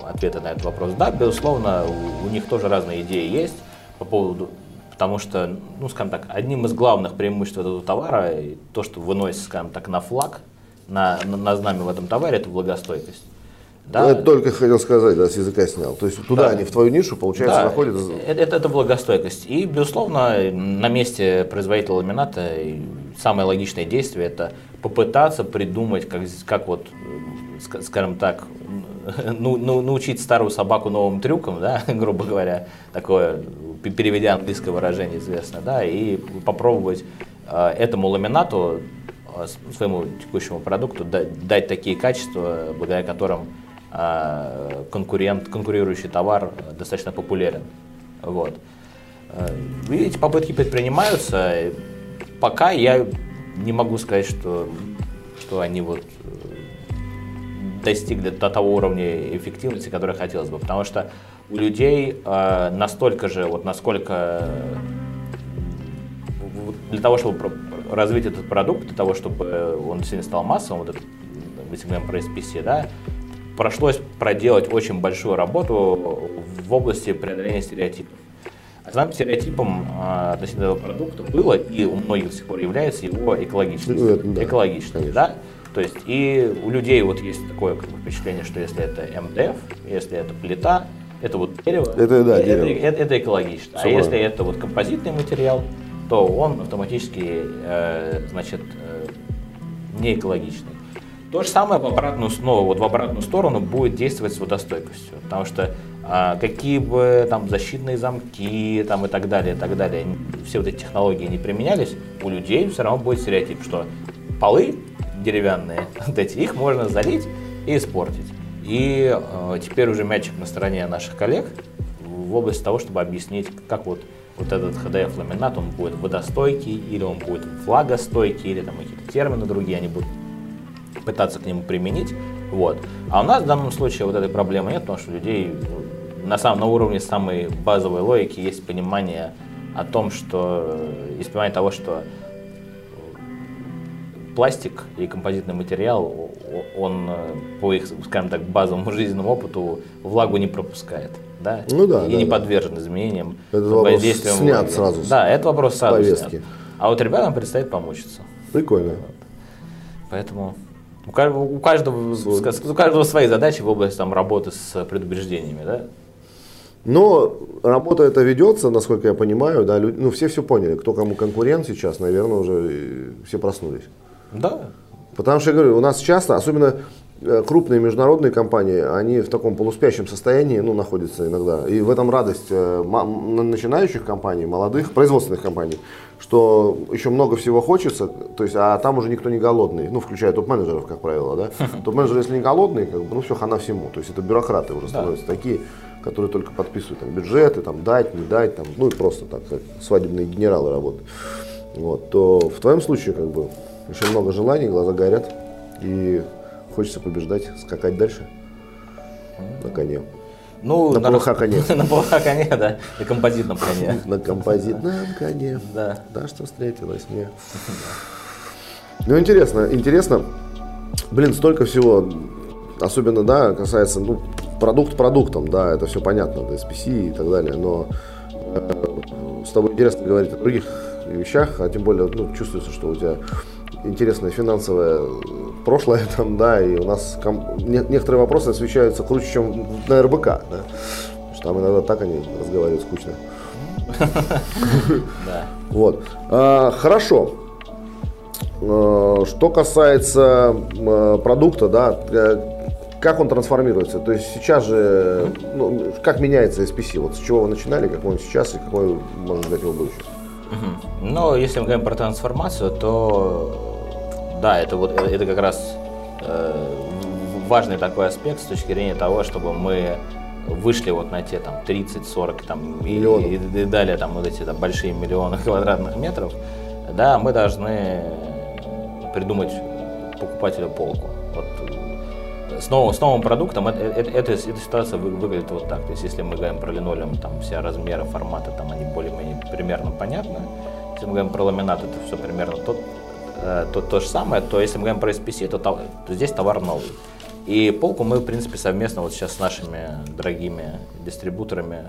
ответа на этот вопрос. Да, безусловно, у них тоже разные идеи есть по поводу, потому что, ну, скажем так, одним из главных преимуществ этого товара, то, что выносится, скажем так, на флаг, на знамя в этом товаре, это влагостойкость. Да. Я только хотел сказать, да, с языка снял. То есть туда, да, они в твою нишу, получается, да, находят. Это влагостойкость. И, безусловно, на месте производителя ламината самое логичное действие – это попытаться придумать, как вот, скажем так, научить старую собаку новым трюкам, да, грубо говоря, такое, переведя английское выражение известное, да, и попробовать этому ламинату, своему текущему продукту, дать такие качества, благодаря которым конкурирующий товар достаточно популярен. Вот. И эти попытки предпринимаются. Пока я не могу сказать, что они вот достигли до того уровня эффективности, который хотелось бы. Потому что у людей настолько же, вот насколько для того, чтобы развить этот продукт, для того, чтобы он сильно стал массовым, вот этот, если мы говорим про SPC, да, пришлось проделать очень большую работу в области преодоления стереотипов. Основным стереотипом относительно этого продукта было и у многих до сих пор является его экологичность. Да, То есть и у людей вот есть такое как бы впечатление, что если это МДФ, если это плита, это вот дерево, это экологично. А если это вот композитный материал, то он автоматически значит, не экологичный. То же самое в обратную, снова вот в обратную сторону будет действовать с водостойкостью, потому что какие бы там защитные замки там, и так далее, все вот эти технологии не применялись, у людей все равно будет стереотип, что полы деревянные, вот эти, их можно залить и испортить. И теперь уже мячик на стороне наших коллег в области того, чтобы объяснить, как вот, этот HDF-ламинат, он будет водостойкий, или он будет влагостойкий, или там какие-то термины другие, они будут пытаться к нему применить. Вот. А у нас в данном случае вот этой проблемы нет, потому что у людей на уровне самой базовой логики есть понимание о том, что, есть понимание того, что пластик и композитный материал, он по их, скажем так, базовому жизненному опыту влагу не пропускает, да? Ну да, и да, не подвержен изменениям. Этот вопрос снят сразу. Да, этот вопрос сразу снят. А вот ребятам предстоит помучиться. Прикольно. Поэтому у каждого свои задачи в области там, работы с предубеждениями, да? Но работа эта ведется, насколько я понимаю, да, люди, ну все все поняли, кто кому конкурент сейчас, наверное, уже все проснулись. Да. Потому что, я говорю, у нас часто, особенно крупные международные компании, они в таком полуспящем состоянии, ну, находятся иногда. И в этом радость начинающих компаний, молодых, производственных компаний, что еще много всего хочется, то есть, а там уже никто не голодный, ну, включая топ-менеджеров, как правило, да. Топ-менеджеры, если не голодные, как бы, ну, все, хана всему, то есть, это бюрократы уже становятся такие, которые только подписывают там, бюджеты, там, дать, не дать, там, ну, и просто так, как свадебные генералы работают. Вот, то в твоем случае, как бы, еще много желаний, глаза горят, и хочется побеждать, скакать дальше на коне. Ну, на ПВХ коне. На ПВХ коне, да. На композитном коне. На композитном коне. Да. Да, что встретилось мне. Ну, интересно, интересно. Блин, столько всего, особенно, да, касается, ну, продукт продуктом, да, это все понятно, да, SPC и так далее, но с тобой интересно говорить о других вещах, а тем более, ну, чувствуется, что у тебя интересное финансовое прошлое там, да, и у нас некоторые вопросы освещаются круче, чем на РБК, да, потому что там иногда так они разговаривают скучно. Вот. Хорошо. Что касается продукта, да, как он трансформируется? То есть сейчас же, ну, как меняется SPC? Вот с чего вы начинали, какой он сейчас и какой можно ждать его в будущем? Ну, если мы говорим про трансформацию, то да, это как раз важный такой аспект с точки зрения того, чтобы мы вышли вот на те там 30-40 там, и далее там вот эти там, большие миллионы квадратных метров, да, мы должны придумать покупателю полку. Вот. С новым продуктом эта ситуация выглядит вот так. То есть, если мы говорим про линолеум, там все размеры, форматы, там они более-менее примерно понятны. Если мы говорим про ламинат, это все примерно то же самое. То если мы говорим про SPC, то здесь товар новый. И полку мы, в принципе, совместно вот сейчас с нашими дорогими дистрибьюторами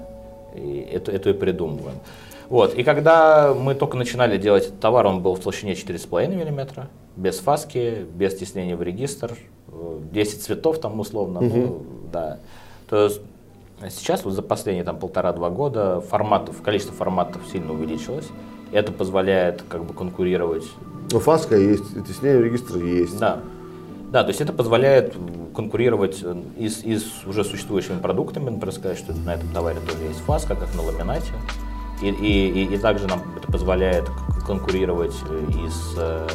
эту и придумываем. Вот. И когда мы только начинали делать этот товар, он был в толщине 4,5 мм, без фаски, без тиснения в регистр, 10 цветов там условно, ну, да. То есть сейчас вот за последние там 1,5-2 года количество форматов сильно увеличилось. Это позволяет как бы конкурировать. Ну, фаска есть, тиснение в регистр есть. Да. Да, то есть это позволяет конкурировать и с уже существующими продуктами, например, сказать, что на этом товаре тоже есть фаска, как на ламинате. И также нам это позволяет конкурировать и с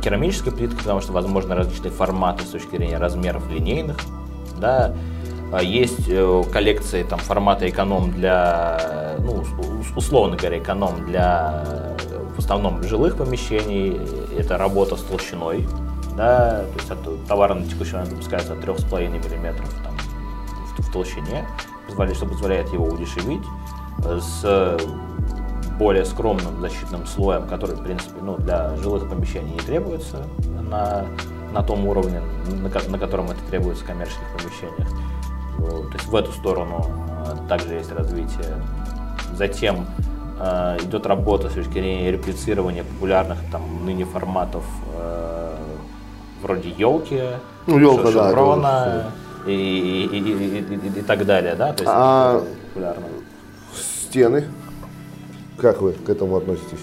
керамической плиткой, потому что возможно различные форматы с точки зрения размеров линейных. Да. Есть коллекции там, формата эконом для, ну, условно говоря, эконом для в основном жилых помещений. Это работа с толщиной. Да, то есть от товара на текущий момент допускается от 3,5 мм там, в толщине, что позволяет его удешевить с более скромным защитным слоем, который, в принципе, ну, для жилых помещений не требуется на том уровне, на котором это требуется в коммерческих помещениях. То есть в эту сторону также есть развитие. Затем идет работа с точки зрения реплицирования популярных там ныне форматов вроде елки, ну, елка, шеврона, да, и так далее, да? То есть популярно. Стены. Как вы к этому относитесь?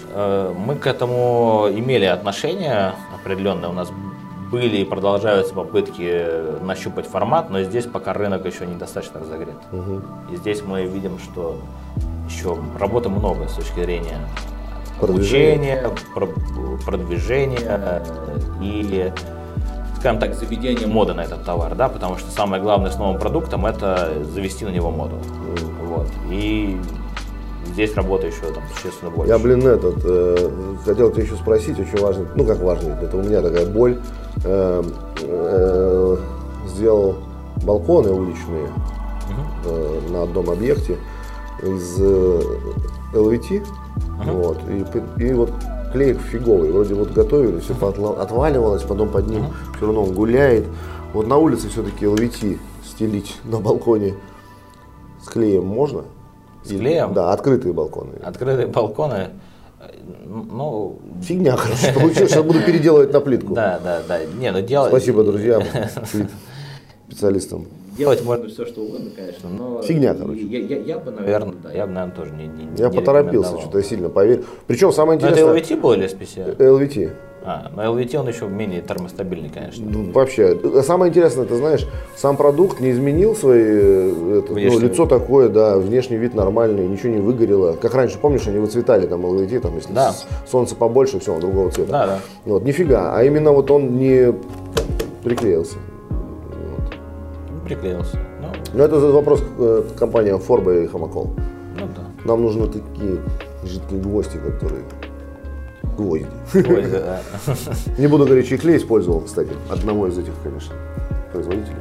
Мы к этому имели отношение определенное. У нас были и продолжаются попытки нащупать формат, но здесь пока рынок еще недостаточно разогрет. Угу. И здесь мы видим, что еще работы много с точки зрения обучения, продвижения и, скажем так, заведения моды на этот товар, да, потому что самое главное с новым продуктом — это завести на него моду. Вот. И здесь работа еще там существенно больше. Я, блин, хотел тебя еще спросить, очень важно, ну как важно, это у меня такая боль. Сделал балконы уличные на одном объекте из LVT, вот, и вот клей фиговый, вроде вот готовили, все отваливалось, потом под ним все равно он гуляет. Вот на улице все-таки LVT стелить на балконе с клеем можно? С клеем? Да, открытые балконы. Открытые балконы, ну… Фигня, короче, получилось, сейчас буду переделывать на плитку. Да. Не, ну делать… Спасибо, друзья, специалистам. Делать можно все, что угодно, конечно, но… Фигня, короче. Я бы, наверное, да, тоже не Я поторопился, что-то я сильно поверил. Причем самое интересное… Но это LVT было или SPC? LVT. Но LVT он еще менее термостабильный, конечно. Ну, вообще, самое интересное, ты знаешь, сам продукт не изменил свое лицо такое, да, внешний вид нормальный, ничего не выгорело. Как раньше, помнишь, они выцветали там LVT, там, если солнце побольше, все, он другого цвета. Да. Вот, нифига, а именно вот он не приклеился. Вот. Приклеился. Ну, это вопрос к компаниям Forba и Хамакол. Ну, да. Нам нужны такие жидкие гвозди, которые… Гвозди, да. Не буду говорить, чей клей использовал, кстати, одного из этих, конечно, производителей.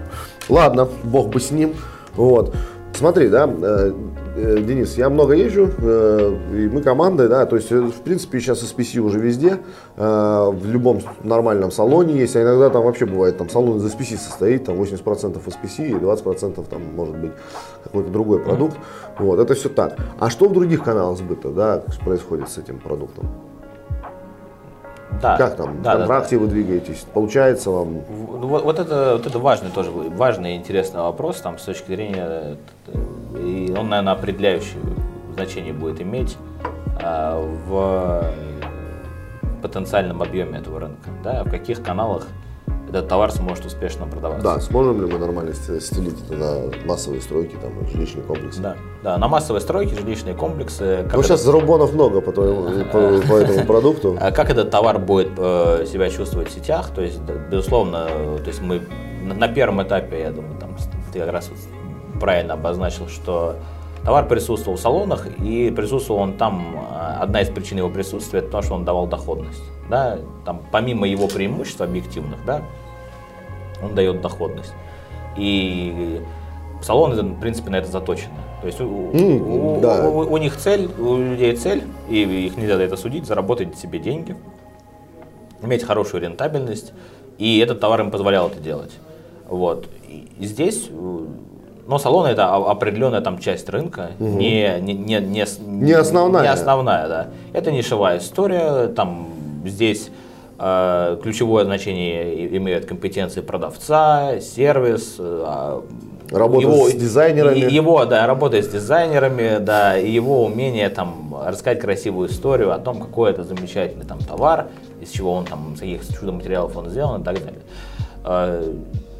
Ладно, бог бы с ним. Вот. Смотри, да, Денис, я много езжу, и мы командой, да, то есть, в принципе, сейчас SPC уже везде, в любом нормальном салоне есть, а иногда там вообще бывает, там салон из SPC состоит, там 80% SPC и 20% там может быть какой-то другой продукт, вот, это все так. А что в других каналах сбыта, да, происходит с этим продуктом? Да, как там, контракте вы двигаетесь, получается вам? Вот это важный тоже, важный и интересный вопрос, там, с точки зрения, и он, наверное, определяющее значение будет иметь в потенциальном объеме этого рынка, да, в каких каналах этот товар сможет успешно продаваться. Да, сможем ли мы нормально стелить это на массовые стройки, там, жилищные комплексы? Да, на массовые стройки, жилищные комплексы. Ну, сейчас зарубонов много по этому продукту. А как этот товар будет себя чувствовать в сетях? То есть, безусловно, то есть мы на первом этапе, я думаю, там, ты как раз правильно обозначил, что товар присутствовал в салонах, и присутствовал он там, одна из причин его присутствия, это то, что он давал доходность. Да? Там, помимо его преимуществ объективных, да, он дает доходность. И салоны, в принципе, на это заточены. То есть у них цель, у людей цель, и их нельзя за это судить, заработать себе деньги, иметь хорошую рентабельность, и этот товар им позволял это делать. Вот. И здесь… Но салоны — это определенная там часть рынка, не основная. Это нишевая история, там здесь ключевое значение имеют компетенции продавца, сервис, работа с дизайнерами. Работа с дизайнерами, да, и его умение там рассказать красивую историю о том, какой это замечательный там товар, из чего он там, из каких чудо-материалов он сделан и так далее.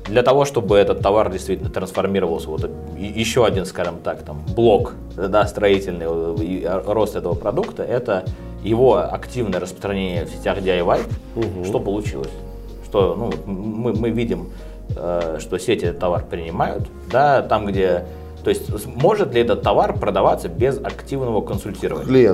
Для того, чтобы этот товар действительно трансформировался, вот еще один, скажем так, там, блок, да, строительный, рост этого продукта, это его активное распространение в сетях DIY, что получилось. Что, ну, мы видим, что сети этот товар принимают, да, там, где… То есть, может ли этот товар продаваться без активного консультирования?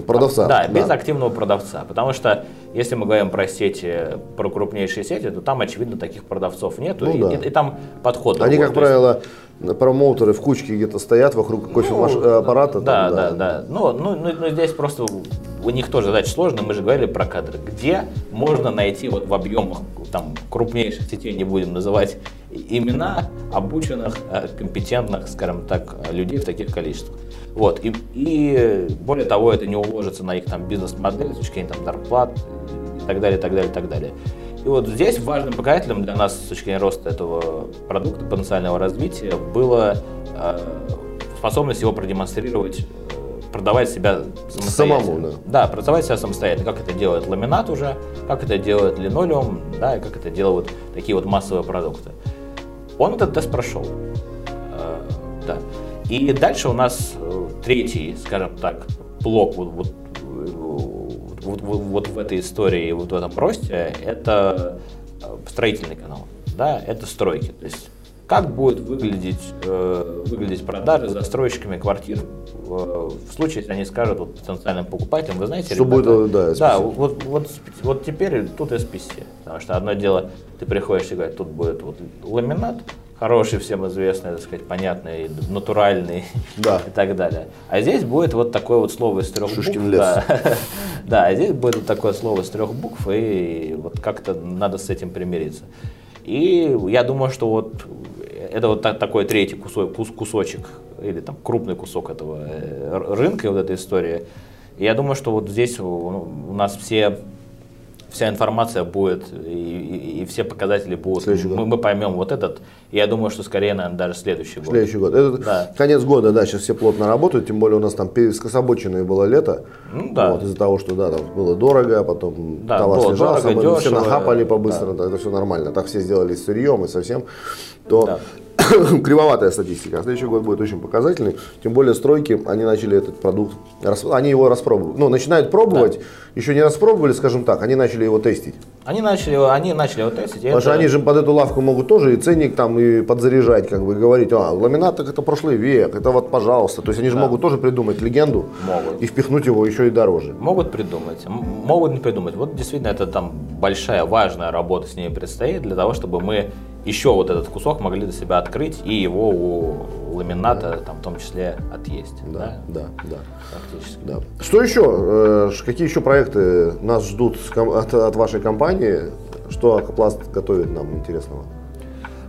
Продавца. Да, без активного продавца. Потому что, если мы говорим про сети, про крупнейшие сети, то там, очевидно, таких продавцов нет. И там подход. Они, как правило, промоутеры в кучке где-то стоят вокруг кофе-аппарата. Да. Ну, здесь просто у них тоже задача сложная. Мы же говорили про кадры. Где можно найти вот в объемах там крупнейших сетей, не будем называть имена, обученных, компетентных, скажем так, людей в таких количествах. Вот. И более того, это не уложится на их там бизнес-модель, с точки зрения там зарплат и так далее. И вот здесь важным показателем для нас с точки зрения роста этого продукта, потенциального развития, была способность его продемонстрировать, продавать себя самостоятельно. Самому, да. Да, продавать себя самостоятельно. Как это делает ламинат уже, как это делает линолеум, да, и как это делают такие вот массовые продукты. Он этот тест прошел. Да. И дальше у нас третий, скажем так, блок вот в этой истории, вот в этом росте, это строительный канал, да, это стройки. То есть как будет выглядеть продажи застройщиками квартир в случае, если они скажут вот потенциальным покупателям, вы знаете, что ребята, будет, да, да, вот теперь тут SPC, потому что одно дело, ты приходишь и говоришь, тут будет вот ламинат, хороший, всем известный, так сказать, понятный, натуральный, да, и так далее. А здесь будет вот такое вот слово из трех букв. Да. Да, а здесь будет вот такое слово из трех букв, и вот как-то надо с этим примириться. И я думаю, что вот это вот такой третий кусочек, или там крупный кусок этого рынка, вот этой истории. И я думаю, что вот здесь у нас вся информация будет, и все показатели будут. Мы поймем вот этот. Я думаю, что скорее, наверное, даже следующий год. Это да. Конец года, да, сейчас все плотно работают. Тем более у нас там перескособоченное было лето. Ну, да. Вот, из-за того, что да, там было дорого, потом да, товар слежал, дешево, все нахапали побыстро, да. Это все нормально. Так все сделали с сырьем и совсем. То да. Кривоватая статистика. А следующий год будет очень показательный. Тем более стройки, они начали этот продукт, они его распробовали. Ну, начинают пробовать, да. Еще не распробовали, скажем так, они начали его тестить. Они начали его тестить. Потому что это... они же под эту лавку могут тоже и ценник там и подзаряжать, как бы, и говорить, а, ламинат, так это прошлый век, это вот, пожалуйста. То есть они же да. могут тоже придумать легенду могут. И впихнуть его еще и дороже. Могут придумать, могут не придумать. Вот действительно, это там большая, важная работа с ней предстоит для того, чтобы мы еще вот этот кусок могли для себя открыть и его у ламината, там, в том числе, отъесть. Да, да, да. Фактически. Да. Что еще? Какие еще проекты нас ждут от вашей компании? Что АкПласт готовит нам интересного?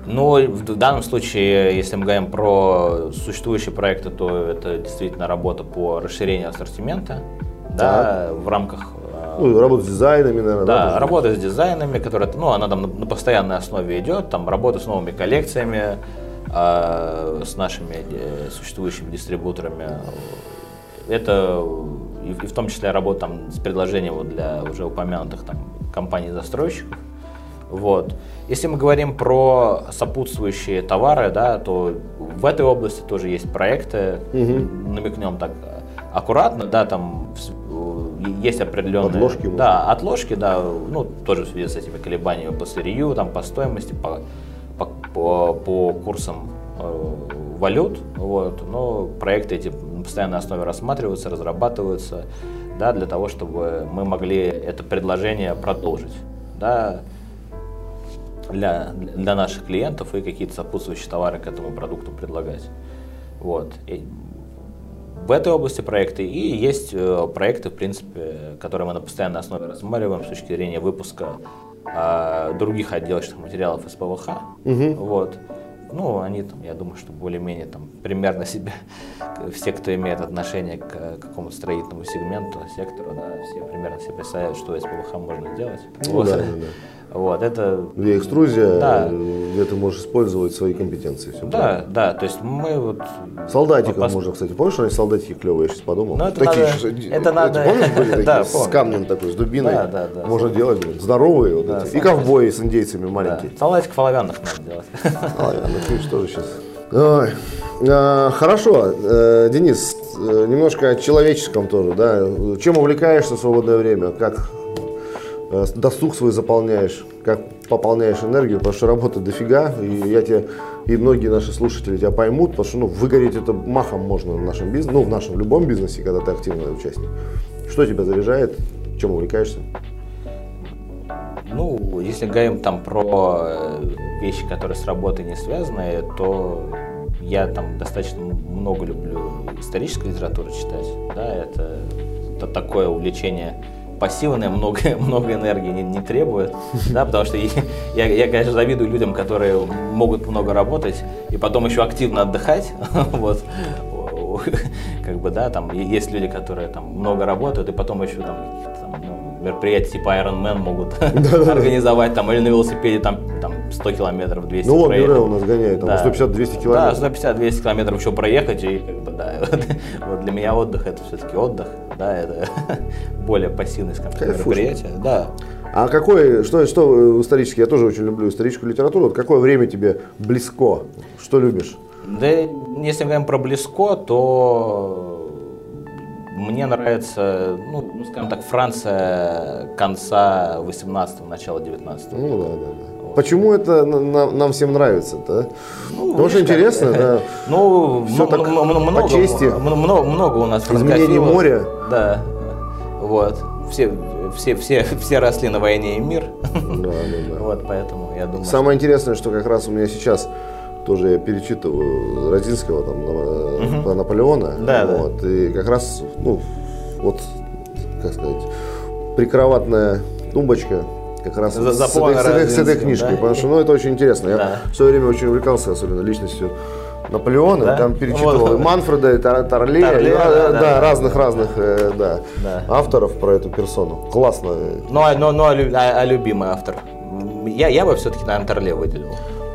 Ну, в данном случае, если мы говорим про существующие проекты, то это действительно работа по расширению ассортимента, да, да, в рамках... Ну, работа с дизайнами, наверное. Да, да, работа с дизайнами, которая, ну, она там на постоянной основе идет, там работа с новыми коллекциями, с нашими существующими дистрибуторами. Это и в том числе работа там, с предложением вот, для уже упомянутых там компаний-застройщиков. Вот. Если мы говорим про сопутствующие товары, да, то в этой области тоже есть проекты, намекнем так аккуратно, да, там есть определенные отложки, да, ну, тоже в связи с этими колебаниями по сырью, там, по стоимости, по курсам валют, вот, но проекты эти на постоянной основе рассматриваются, разрабатываются, да, для того, чтобы мы могли это предложение продолжить, да, для наших клиентов и какие-то сопутствующие товары к этому продукту предлагать, вот. В этой области проекты и есть проекты, в принципе, которые мы на постоянной основе рассматриваем с точки зрения выпуска других отделочных материалов из ПВХ. Вот. Ну, они там, я думаю, что более-менее там примерно себе, все, кто имеет отношение к какому-то строительному сегменту, сектору, да, все примерно себе представляют, что из ПВХ можно делать. Ну, вот. Да, да, да. Вот, это... Где экструзия, да. Где ты можешь использовать свои компетенции. Все, да, правильно? Да, то есть мы вот... Солдатиков можно, кстати, помнишь, они солдатики клевые, я сейчас подумал. Ну, это такие, надо... Это надо... Помнишь, были такие, да, с камнем такой, с дубиной? Да, да, да. Можно делать, блин, здоровые вот, да, эти. И ковбои с индейцами маленькие. Да. Солдатиков оловянных надо делать. Что сейчас? Ой. Хорошо, Денис, немножко о человеческом тоже, да? Чем увлекаешься в свободное время? Как досуг свой заполняешь? Как пополняешь энергию? Потому что работа дофига, и я тебе, и многие наши слушатели тебя поймут, потому что, ну, выгореть это махом можно в нашем бизнесе, ну, в нашем любом бизнесе, когда ты активный участник. Что тебя заряжает? Чем увлекаешься? Ну, если говорим там про вещи, которые с работой не связаны, то я там достаточно много люблю историческую литературу читать. Да, это такое увлечение пассивное, много энергии не требует, да, потому что я, конечно, завидую людям, которые могут много работать и потом еще активно отдыхать. Вот. Как бы, да, там есть люди, которые там много работают и потом еще там мероприятия типа Iron Man могут организовать, там, или на велосипеде там 100 километров, 200 проехать. Ну, он Юрел у нас гоняет, там 150-200 километров. Да, 150-200 километров еще проехать, и как бы, да, вот для меня отдых — это все-таки отдых, да, это более пассивность мероприятия, да. А какой, что исторически, я тоже очень люблю историческую литературу, вот какое время тебе близко, что любишь? Да, если мы говорим про близко, то мне нравится, ну, скажем так, Франция конца 18-го, начала 19-го. Ну да, да, да. Вот. Почему это нам всем нравится-то? Ну, потому что интересно, да. Ну, все так по чести. Много у нас франкофилов. Изменение моря. Да, вот. Все росли на «Войне и мир». Да, да, да. Вот, поэтому я думаю... Самое интересное, что как раз у меня сейчас... Тоже я перечитываю Розинского, там, Наполеона, да, вот, да. И как раз, ну, вот, как сказать, прикроватная тумбочка как раз с этой книжкой, да? Потому что, ну, это очень интересно, да. Я в свое время очень увлекался, особенно личностью Наполеона, да? Там перечитывал вот. И Манфреда, и Тарле, да, разных авторов про эту персону, классно. Ну, а любимый автор? Я бы все-таки, наверное, Тарле выделил.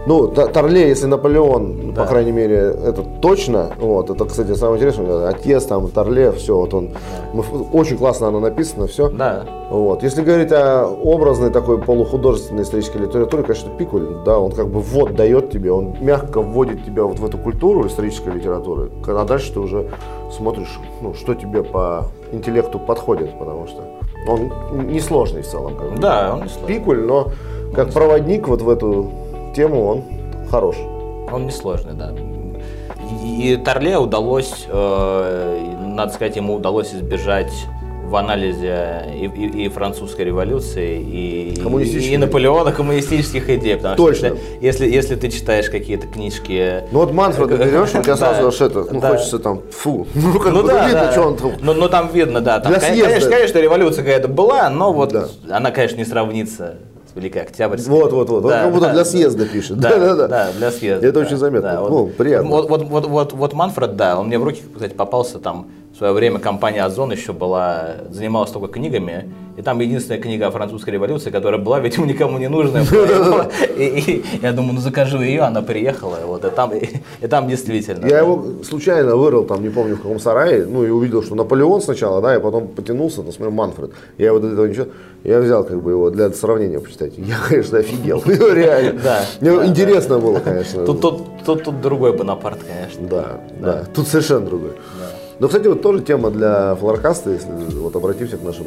Ну, Тарле, если Наполеон, да. По крайней мере, это точно. Вот, это, кстати, самое интересное. Отец, там, Тарле, все, вот он. Да. Очень классно оно написано, все. Да. Вот. Если говорить о образной такой полухудожественной исторической литературе, конечно, Пикуль, да, он как бы ввод дает тебе, он мягко вводит тебя вот в эту культуру исторической литературы, а дальше ты уже смотришь, ну, что тебе по интеллекту подходит, потому что он несложный в целом. Как бы. Да, он несложный. Пикуль, но как проводник вот в эту... тему он хорош. Он несложный, да. И Тарле удалось, надо сказать, ему удалось избежать в анализе и французской революции, и Наполеона, коммунистических идей. Потому точно. Что если ты читаешь какие-то книжки... Ну вот Манфреда берешь, у тебя сразу же это, ну хочется там, фу. Ну как бы видно, что он там... Ну там видно, да. Конечно, революция какая-то была, но вот она, конечно, не сравнится. Великая Октябрьская. Вот. Да, он как будто для съезда пишет. Да, для съезда. Это очень заметно. Да, приятно. Вот Манфред, да, он мне в руки, кстати, попался там в свое время, компания Озон еще была, занималась только книгами, и там единственная книга о французской революции, которая была, видимо, никому не нужная. И я думаю, ну закажу ее, она приехала, вот, и там действительно. Я его случайно вырыл, там, не помню в каком сарае, ну и увидел, что Наполеон сначала, да, и потом потянулся, смотрю, Манфред. Я вот этого ничего, я взял как бы его для сравнения почитать. Я, конечно, офигел, реально. Интересно было, конечно. Тут другой Бонапарт, конечно. Да, тут совершенно другой. Но, кстати, вот тоже тема для Фларкаста, если вот обратимся к нашим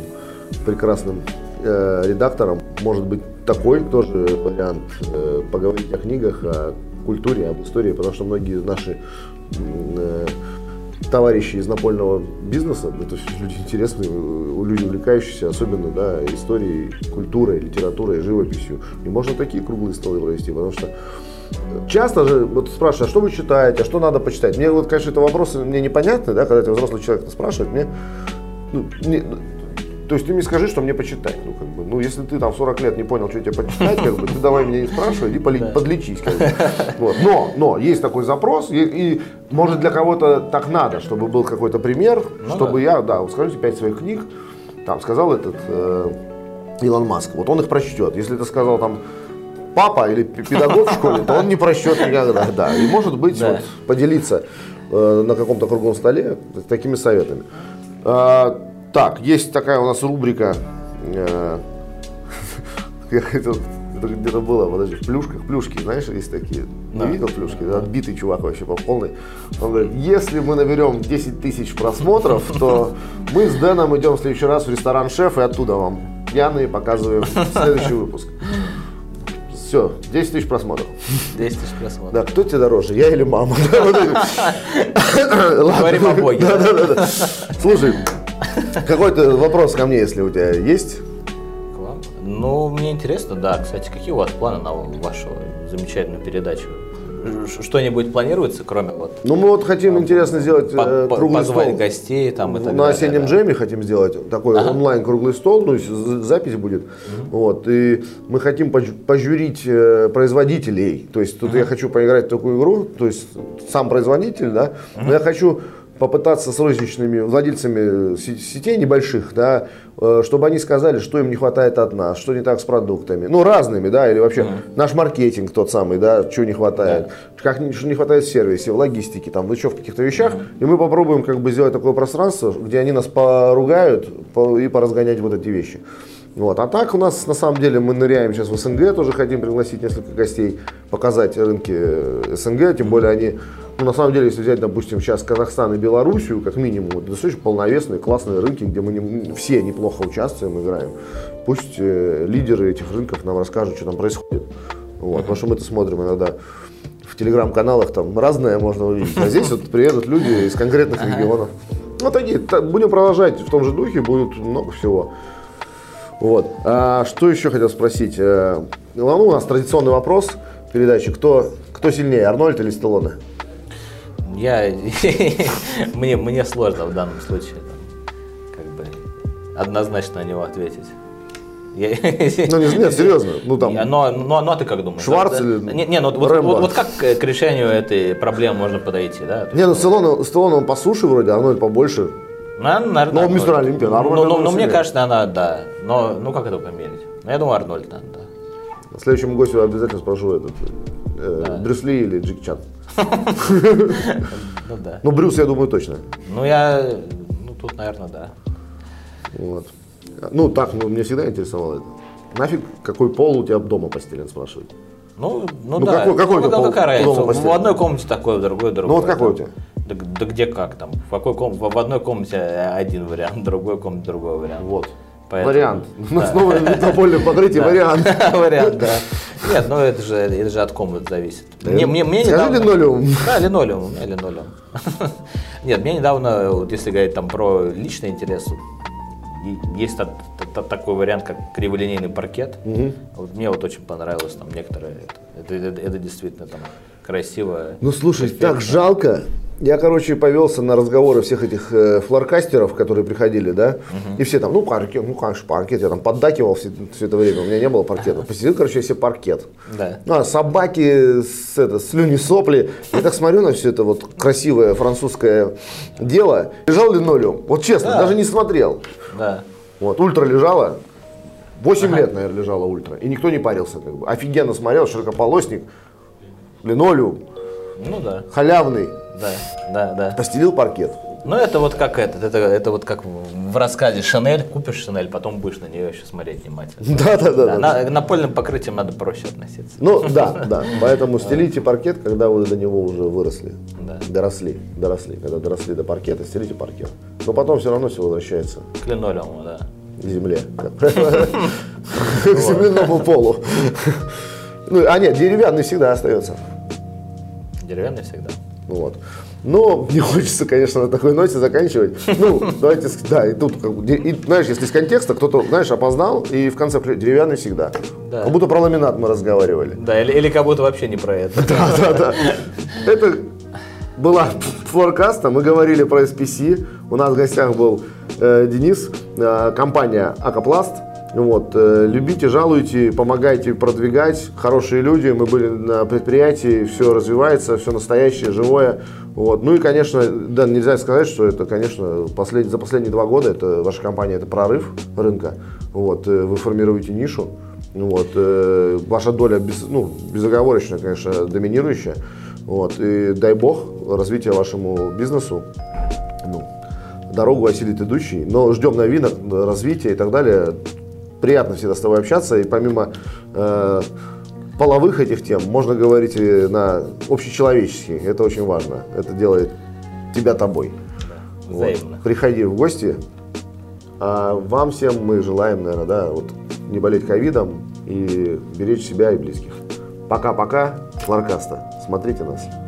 прекрасным редакторам. Может быть, такой тоже вариант поговорить о книгах, о культуре, об истории, потому что многие наши товарищи из напольного бизнеса, это люди интересные, люди, увлекающиеся особенно, да, историей, культурой, литературой, живописью. И можно такие круглые столы провести, потому что часто же вот спрашивают, а что вы читаете, а что надо почитать? Мне вот, конечно, это вопросы мне непонятны, да, когда это взрослый человек спрашивает, то есть ты мне скажи, что мне почитать, ну как бы, ну если ты там 40 лет не понял, что тебе почитать, как бы, ты давай меня не спрашивай, иди подлечись, как бы. Вот. Но есть такой запрос, и может для кого-то так надо, чтобы был какой-то пример, чтобы я, да, вот скажите 5 своих книг, там сказал этот Илон Маск, вот он их прочтет, если ты сказал там папа или педагог в школе, то он не прочтет никогда, да, и может быть вот, поделиться на каком-то круглом столе такими советами. Так, есть такая у нас рубрика, это где-то было, подожди, в «Плюшках», «Плюшки», знаешь, есть такие, да. Не видел «Плюшки», да? Отбитый чувак вообще по полной, он говорит, если мы наберем 10 тысяч просмотров, то мы с Дэном идем в следующий раз в ресторан «Шеф», и оттуда вам пьяные показываем следующий выпуск. Все, 10 тысяч просмотров. 10 тысяч просмотров. Да, кто тебе дороже, я или мама? Говорим о Боге. Слушай, какой-то вопрос ко мне, если у тебя есть? К вам? Ну, мне интересно, да. Кстати, какие у вас планы на вашу замечательную передачу? Что-нибудь планируется, кроме вот? Ну, мы вот хотим интересно сделать круглый стол. Позвать гостей там и так далее. На осеннем джеме хотим сделать такой онлайн круглый стол, ну, запись будет. Вот, и мы хотим пожурить производителей. То есть тут я хочу поиграть в такую игру, то есть сам производитель, да, но я хочу попытаться с розничными владельцами сетей небольших, да, чтобы они сказали, что им не хватает от нас, что не так с продуктами, ну разными, да, или вообще наш маркетинг тот самый, да, чего не хватает, как, что не хватает в сервисе, в логистике, там, ну, еще в каких-то вещах, и мы попробуем как бы сделать такое пространство, где они нас поругают и поразгонять вот эти вещи. Вот. А так у нас на самом деле мы ныряем сейчас в СНГ, тоже хотим пригласить несколько гостей, показать рынки СНГ, тем более они, ну, на самом деле, если взять, допустим, сейчас Казахстан и Белоруссию, как минимум, это достаточно полновесные, классные рынки, где мы все неплохо участвуем, играем. Пусть лидеры этих рынков нам расскажут, что там происходит. Вот. Потому что мы это смотрим иногда в телеграм-каналах, там разное можно увидеть, а здесь вот приедут люди из конкретных регионов. Ну, такие, будем продолжать в том же духе, будет много всего. Вот. А что еще хотел спросить? Ну, у нас традиционный вопрос передачи. Кто сильнее, Арнольд или Сталлоне? Мне сложно в данном случае как бы однозначно на него ответить. Нет, серьезно. Ну, а ты как думаешь? Шварц или Рэмбо? Не, ну вот как к решению этой проблемы можно подойти, да? Не, ну Сталлоне он по суше вроде, Арнольд побольше. Наверное, но мистер Олимпия, но мне кажется, она, да. Но, ну, как это померить? Я думаю, Арнольд, наверное, да. Следующему гостю обязательно спрошу этот, Брюс Ли или Джеки Чан. Ну, да. Ну, Брюс, я думаю, точно. Ну, тут, наверное, да. Вот. Ну, так, мне всегда интересовало это. Нафиг, какой пол у тебя дома постелен, спрашивают? Ну, да. Какой пол дома постелен? В одной комнате такой, в другой другой. Ну, вот какой у тебя? Да где как там? В одной комнате один вариант, в другой комнате другой вариант. Вот. Поэтому, вариант. У нас новое метропольное покрытие, вариант. Вариант, да. Нет, ну это же от комнаты зависит. Скажи линолеум. Да, линолеум. Нет, мне недавно, вот если говорить там про личный интерес, есть такой вариант, как криволинейный паркет. Вот мне вот очень понравилось там некоторые. Это действительно там красиво. Ну слушай, так жалко. Я, короче, повелся на разговоры всех этих фларкастеров, которые приходили, да, и все там, ну, паркет, ну, конечно, паркет, я там поддакивал все это время, у меня не было паркета, посетил, короче, все паркет. Да. Ну, а собаки, слюни, сопли, я так смотрю на все это вот красивое французское дело, лежал линолеум, вот честно, да. Даже не смотрел, да. Вот, ультра лежала, 8 лет, наверное, лежала ультра, и никто не парился, как бы, офигенно смотрел, широкополосник, линолеум, ну, да. Халявный. Да. Постелил паркет. Ну это вот как это вот как в рассказе Шанель, купишь Шанель, потом будешь на нее еще смотреть внимательно. Да. Напольным покрытием надо проще относиться. Ну да. Поэтому стелите паркет, когда вы до него уже выросли, доросли, когда доросли до паркета, стелите паркет. Но потом все равно все возвращается. К линолеуму, да. К земле. К земляному полу. Ну а нет, деревянный всегда остается. Деревянный всегда. Вот. Но не хочется, конечно, на такой ноте заканчивать. Ну, давайте, да, и тут, знаешь, если из контекста кто-то, знаешь, опознал, и в конце деревянный всегда. Да. Как будто про ламинат мы разговаривали. Да, или как будто вообще не про это. Да. Это была Флоркаста, мы говорили про SPC, у нас в гостях был Денис, компания АкПласт. Вот, любите, жалуйте, помогайте продвигать, хорошие люди, мы были на предприятии, все развивается, все настоящее, живое. Вот. Ну и, конечно, да, нельзя сказать, что это, конечно, за последние 2 года это, ваша компания – это прорыв рынка, вот, вы формируете нишу, вот, ваша доля безоговорочная, конечно, доминирующая, вот, и дай бог развития вашему бизнесу. Дорогу осилит идущий, но ждем новинок, развития и так далее. Приятно всегда с тобой общаться, и помимо половых этих тем, можно говорить и на общечеловеческие, это очень важно, это делает тебя тобой. Да, взаимно. Вот. Приходи в гости, а вам всем мы желаем, наверное, да, вот, не болеть ковидом и беречь себя и близких. Пока-пока, Фларкаста, смотрите нас.